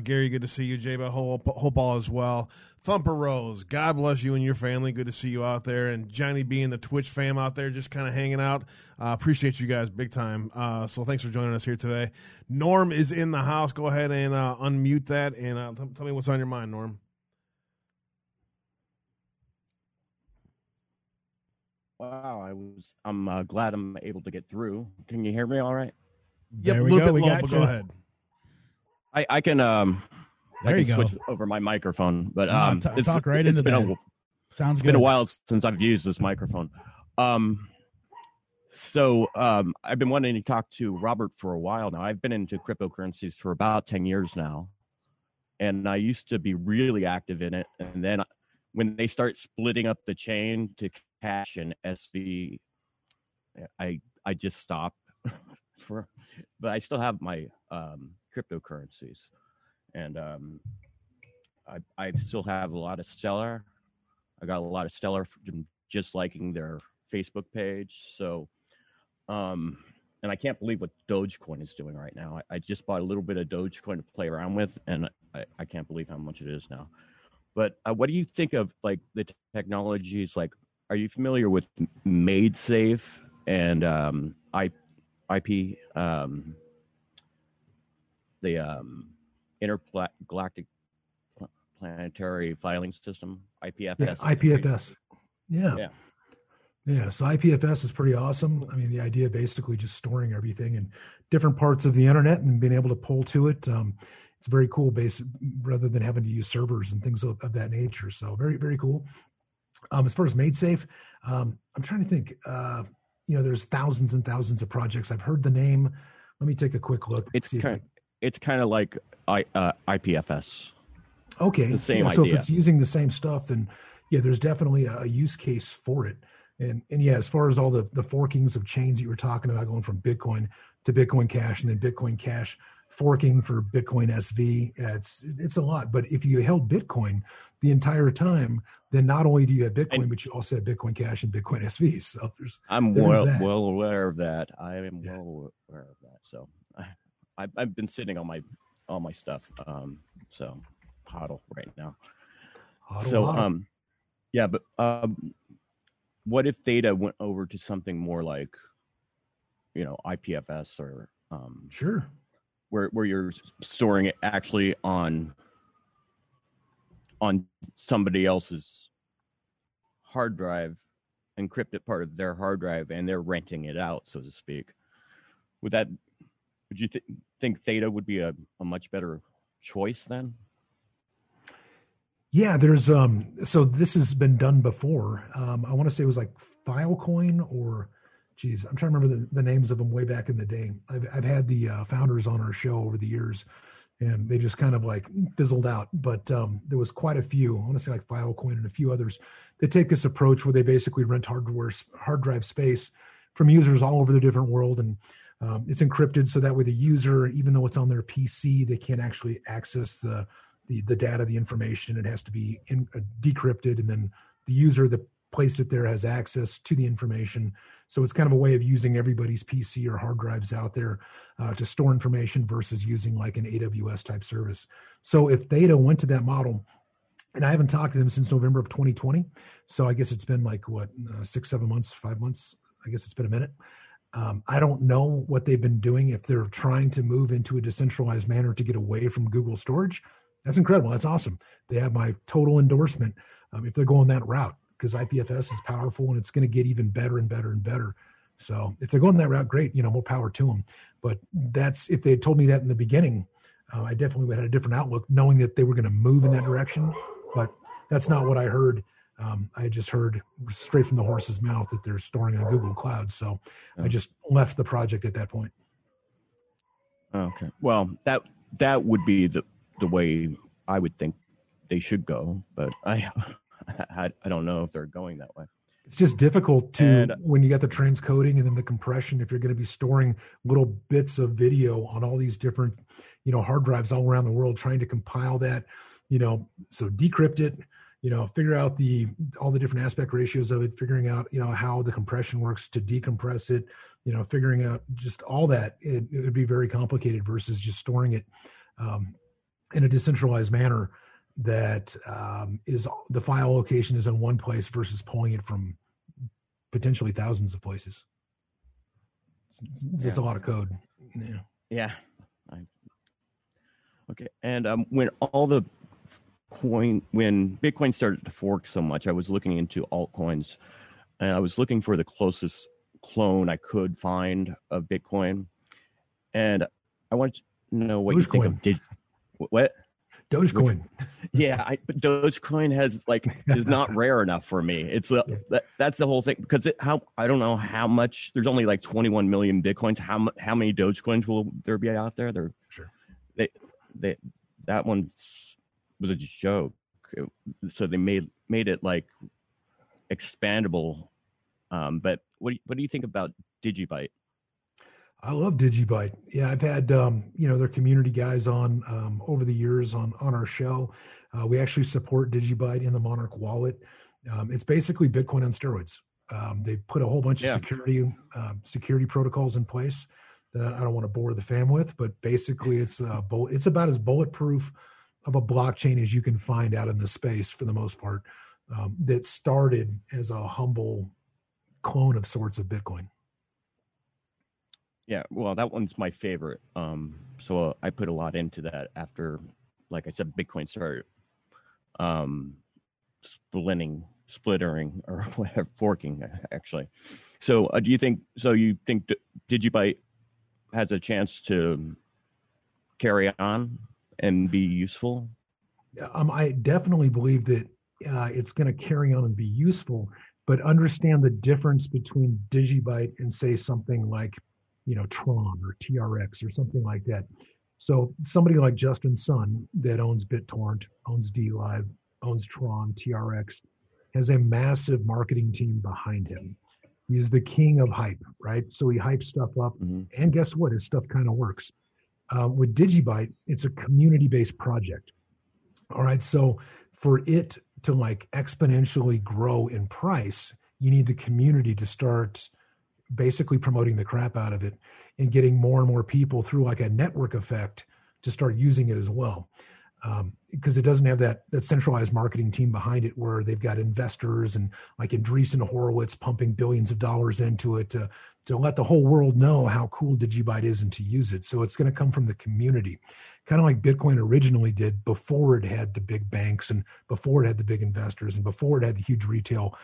Gary, good to see you. J-Ba, hope all as well. Thumper Rose, God bless you and your family. Good to see you out there. And Johnny B and the Twitch fam out there just kind of hanging out. Appreciate you guys big time. So thanks for joining us here today. Norm is in the house. Go ahead and unmute that and tell me what's on your mind, Norm. Wow, I'm glad I'm able to get through. Can you hear me all right? Yep, a little bit low, but go ahead. I can I can switch over my microphone, but talk right into that. Sounds good. It's been a while since I've used this microphone. So I've been wanting to talk to Robert for a while now. I've been into cryptocurrencies for about 10 years now, and I used to be really active in it, and then when they start splitting up the chain to Cash and SV, I just stopped but I still have my cryptocurrencies, and I still have a lot of Stellar. I got a lot of Stellar from just liking their Facebook page. So, and I can't believe what Dogecoin is doing right now. I just bought a little bit of Dogecoin to play around with, and I can't believe how much it is now. But what do you think of like the technologies? Like, are you familiar with MadeSafe and IP, the intergalactic planetary filing system, IPFS? Yeah, IPFS. Yeah. Yeah. Yeah, so IPFS is pretty awesome. I mean, the idea basically just storing everything in different parts of the internet and being able to pull to it. It's very cool, rather than having to use servers and things of that nature. So very, very cool. As far as MadeSafe, I'm trying to think. There's thousands and thousands of projects. I've heard the name. Let me take a quick look. It's kind of like IPFS. Okay, the same idea. So if it's using the same stuff, then yeah, there's definitely a use case for it. And yeah, as far as all the forkings of chains that you were talking about, going from Bitcoin to Bitcoin Cash and then Bitcoin Cash forking for Bitcoin SV, it's a lot. But if you held Bitcoin the entire time, then not only do you have Bitcoin, but you also have Bitcoin Cash and Bitcoin SV. So I'm well aware of that. I am well aware of that. So I've been sitting on my stuff. So HODL right now. HODL. Yeah, but what if Theta went over to something more like, IPFS or sure, where you're storing it actually on somebody else's hard drive, encrypted part of their hard drive, and they're renting it out, so to speak? Would you think Theta would be a much better choice then? Yeah, there's so this has been done before. I want to say it was like Filecoin or, I'm trying to remember the names of them way back in the day. I've had the founders on our show over the years, and they just kind of like fizzled out. But there was quite a few. I want to say like Filecoin and a few others. They take this approach where they basically rent hard drive space from users all over the different world, and it's encrypted so that way the user, even though it's on their PC, they can't actually access the data, the information. It has to be decrypted, and then the user that placed it there has access to the information. So it's kind of a way of using everybody's PC or hard drives out there to store information versus using like an AWS type service. So if Theta went to that model, and I haven't talked to them since November of 2020, so I guess it's been like what, 6, 7 months, 5 months? I guess it's been a minute. I don't know what they've been doing, if they're trying to move into a decentralized manner to get away from Google storage. That's incredible. That's awesome. They have my total endorsement if they're going that route, because IPFS is powerful and it's going to get even better and better and better. So if they're going that route, great, more power to them. But that's, if they had told me that in the beginning, I definitely would have had a different outlook, knowing that they were going to move in that direction. But that's not what I heard. I just heard straight from the horse's mouth that they're storing on Google Cloud. So I just left the project at that point. Okay. Well, that would be the way I would think they should go, but I don't know if they're going that way. It's just difficult when you got the transcoding and then the compression, if you're going to be storing little bits of video on all these different, hard drives all around the world, trying to compile that, so decrypt it, figure out all the different aspect ratios of it, figuring out, how the compression works to decompress it, figuring out just all that. It would be very complicated versus just storing it, in a decentralized manner that is the file location is in one place versus pulling it from potentially thousands of places. It's a lot of code. Yeah. Yeah. Okay. And when Bitcoin started to fork so much, I was looking into altcoins, and I was looking for the closest clone I could find of Bitcoin. And I wanted to know what you think of What? Dogecoin. Yeah, but Dogecoin is not rare enough for me. It's that's the whole thing, because I don't know how much. There's only like 21 million Bitcoins. How many Dogecoins will there be out there? Sure. That one was a joke. So they made it like expandable. But what do you think about DigiByte? I love DigiByte. Yeah, I've had their community guys on over the years on our show. We actually support DigiByte in the Monarch Wallet. It's basically Bitcoin on steroids. They put a whole bunch of security protocols in place that I don't want to bore the fam with, but basically it's about as bulletproof of a blockchain as you can find out in the space for the most part, that started as a humble clone of sorts of Bitcoin. Yeah, well, that one's my favorite. So I put a lot into that after, like I said, Bitcoin started splittering or whatever, forking actually. So do you think, DigiByte has a chance to carry on and be useful? I definitely believe that it's going to carry on and be useful, but understand the difference between DigiByte and say something like, Tron or TRX or something like that. So somebody like Justin Sun that owns BitTorrent, owns DLive, owns Tron, TRX, has a massive marketing team behind him. He is the king of hype, right? So he hypes stuff up, and guess what? His stuff kind of works. With DigiByte, it's a community-based project. All right, so for it to exponentially grow in price, you need the community to start basically promoting the crap out of it and getting more and more people through a network effect to start using it as well. Because it doesn't have that centralized marketing team behind it where they've got investors and Andreessen Horowitz pumping billions of dollars into it to let the whole world know how cool DigiByte is and to use it. So it's going to come from the community, kind of like Bitcoin originally did before it had the big banks and before it had the big investors and before it had the huge retail,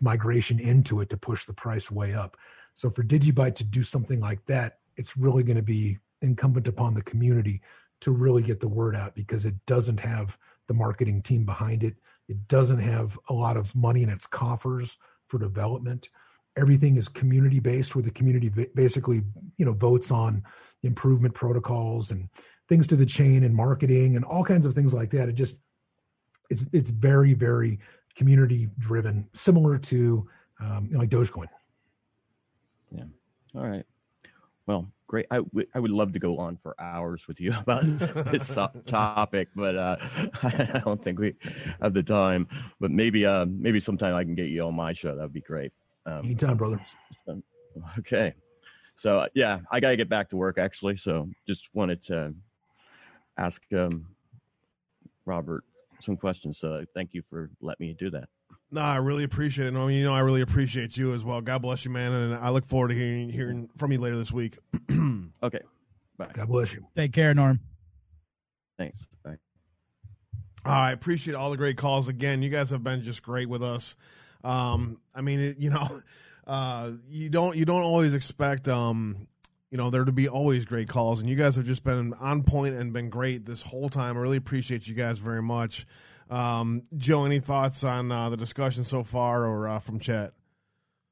migration into it to push the price way up. So for DigiByte to do something like that, it's really going to be incumbent upon the community to really get the word out, because it doesn't have the marketing team behind it. It doesn't have a lot of money in its coffers for development. Everything is community-based, where the community basically, votes on improvement protocols and things to the chain and marketing and all kinds of things like that. It just, it's very, very community-driven, similar to Dogecoin. Yeah. All right. Well, great. I would love to go on for hours with you about this topic, but I don't think we have the time. But maybe sometime I can get you on my show. That'd be great. Anytime, brother. Okay. So yeah, I gotta get back to work actually. So just wanted to ask Robert some questions. So thank you for letting me do that. No, I really appreciate it. I mean, I really appreciate you as well. God bless you, man. And I look forward to hearing from you later this week. Okay. Bye. God bless you. Take care, Norm. Thanks. Bye. I appreciate all the great calls. Again, you guys have been just great with us. You don't always expect, there to be always great calls, and you guys have just been on point and been great this whole time. I really appreciate you guys very much. Joe, any thoughts on the discussion so far or from chat?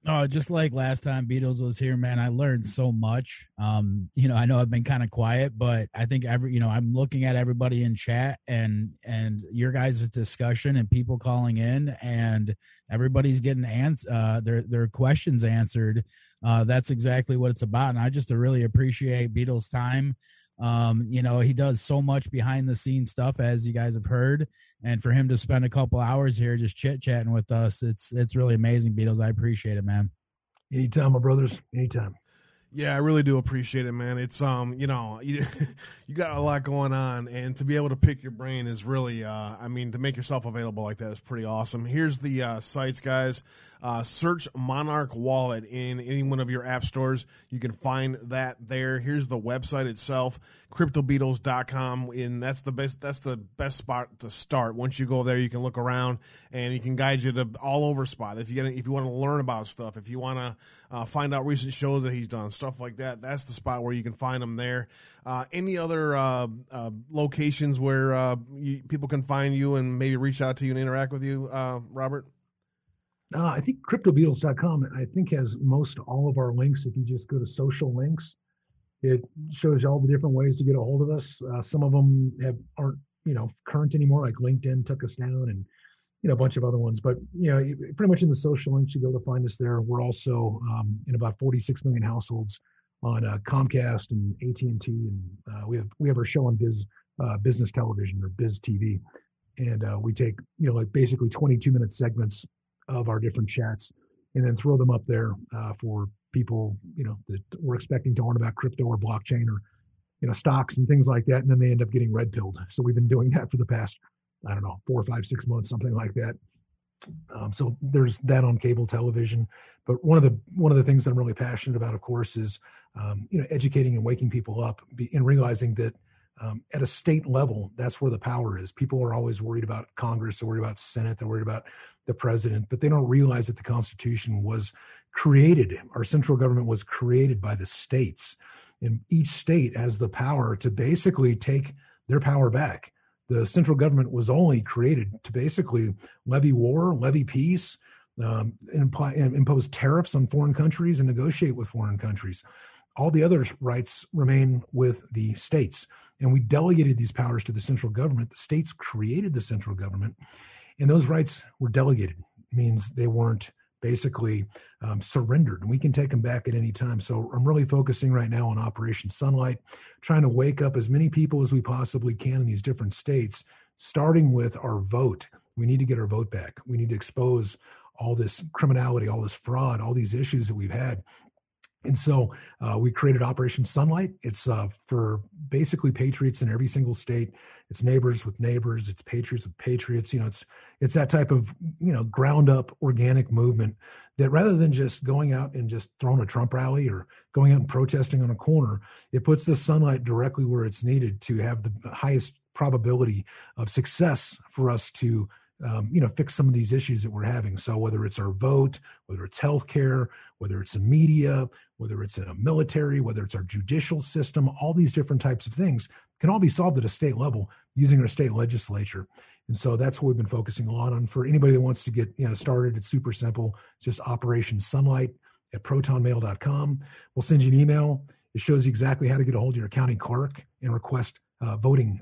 No, just like last time Beetles was here, man, I learned so much. I know I've been kind of quiet, but I think I'm looking at everybody in chat and your guys' discussion and people calling in, and everybody's getting their questions answered. That's exactly what it's about. And I just really appreciate Beetles' time. He does so much behind the scenes stuff, as you guys have heard, and for him to spend a couple hours here just chit-chatting with us, it's really amazing, Beetles. I appreciate it, man. Anytime, my brothers. Anytime. Yeah, I really do appreciate it, man. It's you got a lot going on, and to be able to pick your brain is really to make yourself available like that is pretty awesome. Here's the sites, guys. Search Monarch Wallet in any one of your app stores. You can find that there. Here's the website itself, cryptobeetles.com, and that's the best spot to start. Once you go there, you can look around and you can guide you to all over spot. If you want to learn about stuff, if you want to find out recent shows that he's done, stuff like that, that's the spot where you can find him there. Any other locations where people can find you and maybe reach out to you and interact with you, Robert? I think CryptoBeetles.com, I think, has most all of our links. If you just go to social links, it shows you all the different ways to get a hold of us. Some of them aren't current anymore, like LinkedIn took us down and, a bunch of other ones. But, pretty much in the social links, you'll be able to find us there. We're also in about 46 million households on Comcast and AT&T. And we have our show on business television, or Biz TV. And we take, basically 22-minute segments of our different chats and then throw them up there for people, that were expecting to learn about crypto or blockchain or stocks and things like that, and then they end up getting red pilled. So we've been doing that for the past, I don't know, 4 or 5, 6 months, something like that. So there's that on cable television. But one of the things that I'm really passionate about, of course, is educating and waking people up and realizing that at a state level, that's where the power is. People are always worried about Congress, they're worried about Senate, they're worried about the president, but they don't realize that the Constitution was created. Our central government was created by the states, and each state has the power to basically take their power back. The central government was only created to basically levy war, levy peace, impose tariffs on foreign countries and negotiate with foreign countries. All the other rights remain with the states. And we delegated these powers to the central government. The states created the central government, and those rights were delegated. It means they weren't basically surrendered. We can take them back at any time. So I'm really focusing right now on Operation Sunlight, trying to wake up as many people as we possibly can in these different states, starting with our vote. We need to get our vote back. We need to expose all this criminality, all this fraud, all these issues that we've had. And so we created Operation Sunlight. It's for basically patriots in every single state. It's neighbors with neighbors. It's patriots with patriots. It's that type of ground up organic movement that rather than just going out and just throwing a Trump rally or going out and protesting on a corner, it puts the sunlight directly where it's needed to have the highest probability of success for us to fix some of these issues that we're having. So whether it's our vote, whether it's healthcare, whether it's the media, whether it's a military, whether it's our judicial system, all these different types of things can all be solved at a state level using our state legislature. And so that's what we've been focusing a lot on. For anybody that wants to get started, it's super simple. It's just Operation Sunlight at protonmail.com. We'll send you an email. It shows you exactly how to get a hold of your county clerk and request voting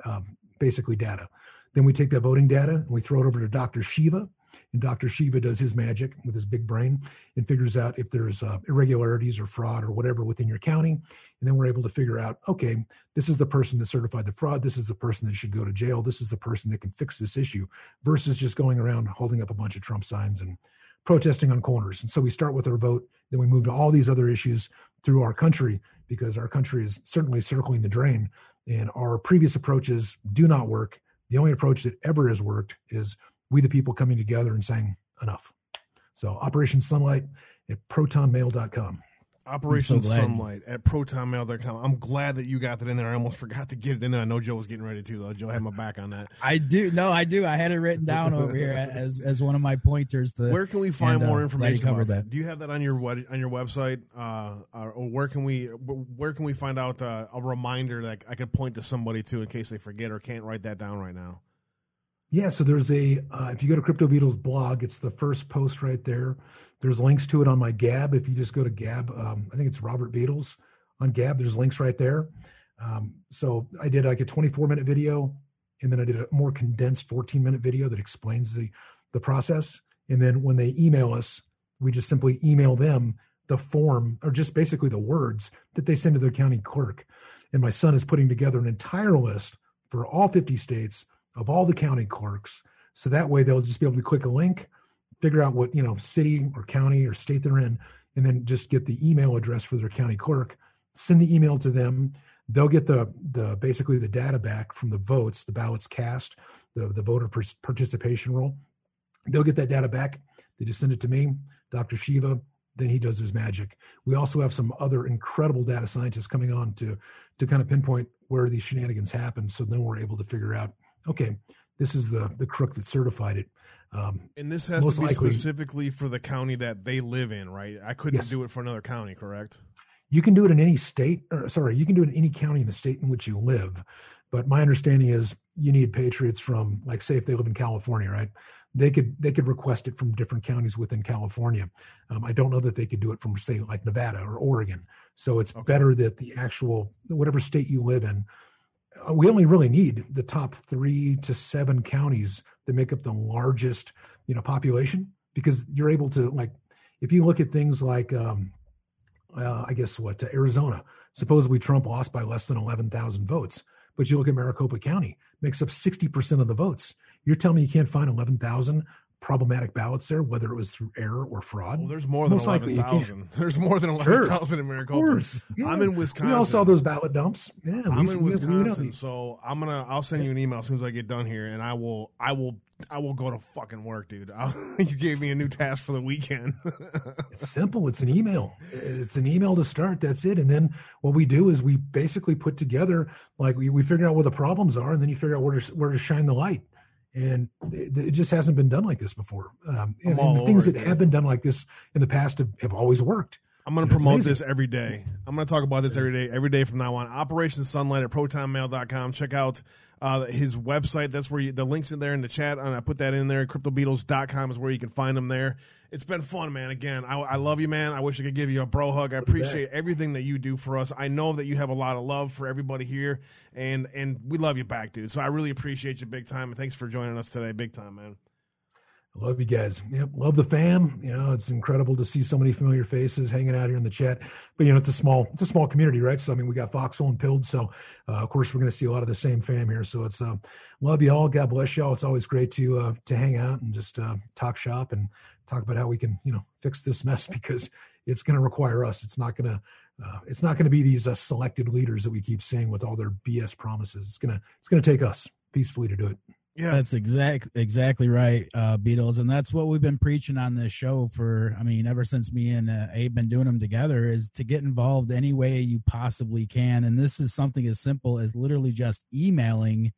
basically data. Then we take that voting data and we throw it over to Dr. Shiva. And Dr. Shiva does his magic with his big brain and figures out if there's irregularities or fraud or whatever within your county. And then we're able to figure out, okay, this is the person that certified the fraud. This is the person that should go to jail. This is the person that can fix this issue, versus just going around holding up a bunch of Trump signs and protesting on corners. And so we start with our vote. Then we move to all these other issues through our country, because our country is certainly circling the drain and our previous approaches do not work. The only approach that ever has worked is we the people coming together and saying, enough. So Operation Sunlight at protonmail.com. Operation Sunlight at protonmail.com. I'm glad that you got that in there. I almost forgot to get it in there. I know Joe was getting ready to, though. Joe had my back on that. I do. I had it written down over here as one of my pointers. Where can we find more information about that? Do you have that on your website? Or where can we find out a reminder that I could point to somebody to in case they forget or can't write that down right now? Yeah, so there's if you go to Crypto Beetles blog, it's the first post right there. There's links to it on my Gab. If you just go to Gab, I think it's Robert Beetles on Gab. There's links right there. So I did like a 24-minute video, and then I did a more condensed 14-minute video that explains the process. And then when they email us, we just simply email them the form, or just basically the words that they send to their county clerk. And my son is putting together an entire list for all 50 states of all the county clerks. So that way they'll just be able to click a link, figure out what, city or county or state they're in, and then just get the email address for their county clerk, send the email to them. They'll get basically the data back from the votes, the ballots cast, the voter participation roll. They'll get that data back. They just send it to me, Dr. Shiva. Then he does his magic. We also have some other incredible data scientists coming on to kind of pinpoint where these shenanigans happen. So then we're able to figure out, okay, this is the crook that certified it. And this has to be likely specifically for the county that they live in, right? I couldn't do it for another county, correct? You can do it in any state, you can do it in any county in the state in which you live. But my understanding is you need patriots from, like, say if they live in California, right? They could request it from different counties within California. I don't know that they could do it from, say, like Nevada or Oregon. So it's better that the actual, whatever state you live in, we only really need the top 3 to 7 counties that make up the largest, population, because you're able to, like, if you look at things like, Arizona, supposedly Trump lost by less than 11,000 votes, but you look at Maricopa County, makes up 60% of the votes. You're telling me you can't find 11,000 problematic ballots there, whether it was through error or fraud. Well, there's more than 11,000. There's more than 11,000 in Maricopa. Yeah. I'm in Wisconsin. We all saw those ballot dumps. Yeah, I'm in Wisconsin, so I'll send you an email as soon as I get done here, and I will go to fucking work, dude. You gave me a new task for the weekend. It's simple. It's an email. It's an email to start. That's it. And then what we do is we basically put together, like we figure out what the problems are, and then you figure out where to shine the light. And it just hasn't been done like this before. The things that have been done like this in the past have always worked. I'm going to promote this every day. I'm going to talk about this every day from now on. Operation Sunlight at protonmail.com. Check out his website. That's where the link's in there in the chat, and I put that in there. CryptoBeetles.com is where you can find them there. It's been fun, man. Again, I love you, man. I wish I could give you a bro hug. I appreciate everything that you do for us. I know that you have a lot of love for everybody here, and we love you back, dude. So I really appreciate you big time, and thanks for joining us today big time, man. I love you guys. Yep, love the fam. You know, it's incredible to see so many familiar faces hanging out here in the chat. But you know, it's a small community, right? So I mean, we got Foxhole and Pilled. So of course, we're going to see a lot of the same fam here. So it's love you all. God bless y'all. It's always great to hang out and just talk shop and talk about how we can fix this mess, because it's going to require us. It's not going to be these selected leaders that we keep seeing with all their BS promises. It's going to take us peacefully to do it. Yeah, that's exactly right, Beetles, and that's what we've been preaching on this show ever since me and Abe been doing them together, is to get involved any way you possibly can. And this is something as simple as literally just emailing.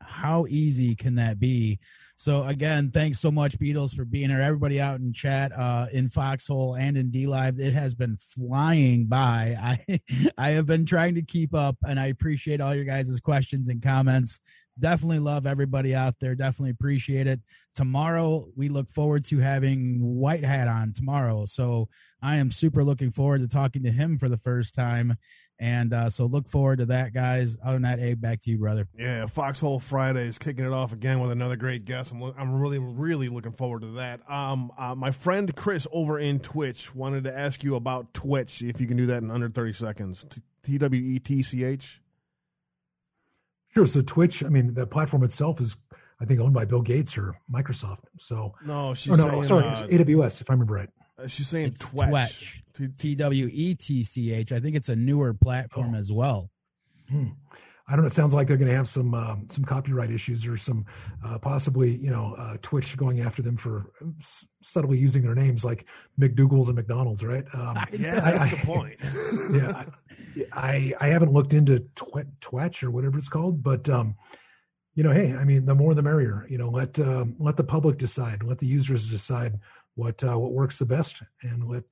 How easy can that be? So again, thanks so much, Beetles, for being here. Everybody out in chat, in Foxhole and in DLive, it has been flying by. I have been trying to keep up, and I appreciate all your guys' questions and comments. Definitely love everybody out there. Definitely appreciate it. Tomorrow, we look forward to having White Hat on tomorrow. So I am super looking forward to talking to him for the first time. And so look forward to that, guys. Other than that, Abe, back to you, brother. Yeah, Foxhole Friday is kicking it off again with another great guest. I'm really, really looking forward to that. My friend Chris over in Twitch wanted to ask you about Twitch, if you can do that in under 30 seconds. TWETCH? Sure. So Twitch, I mean, the platform itself is, I think, owned by Bill Gates or Microsoft. So it's AWS, if I remember right. She's saying Twetch. TWETCH. I think it's a newer platform as well. I don't know. It sounds like they're going to have some copyright issues or some possibly, Twitch going after them for subtly using their names, like McDougal's and McDonald's, right? That's the point. Yeah, I haven't looked into Twetch or whatever it's called, but hey, I mean, the more the merrier. Let the public decide, let the users decide what works the best, and let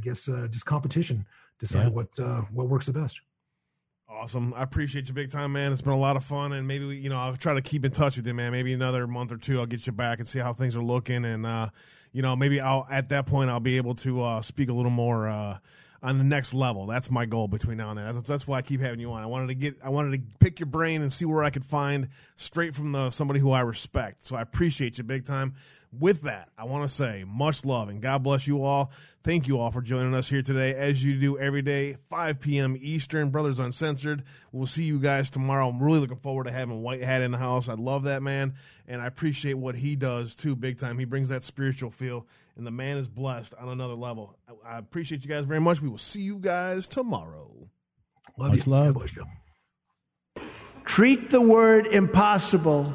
just competition decide what works the best. Awesome. I appreciate you big time, man. It's been a lot of fun, and maybe I'll try to keep in touch with you, man. Maybe another month or two, I'll get you back and see how things are looking, and maybe at that point I'll be able to speak a little more on the next level. That's my goal between now and then. That's why I keep having you on. I wanted to pick your brain and see where I could find straight from somebody who I respect. So I appreciate you big time. With that, I want to say much love and God bless you all. Thank you all for joining us here today, as you do every day, 5 p.m. Eastern, Brothers Uncensored. We'll see you guys tomorrow. I'm really looking forward to having White Hat in the house. I love that man, and I appreciate what he does, too, big time. He brings that spiritual feel, and the man is blessed on another level. I appreciate you guys very much. We will see you guys tomorrow. Love much you. Love. God bless you. Treat the word impossible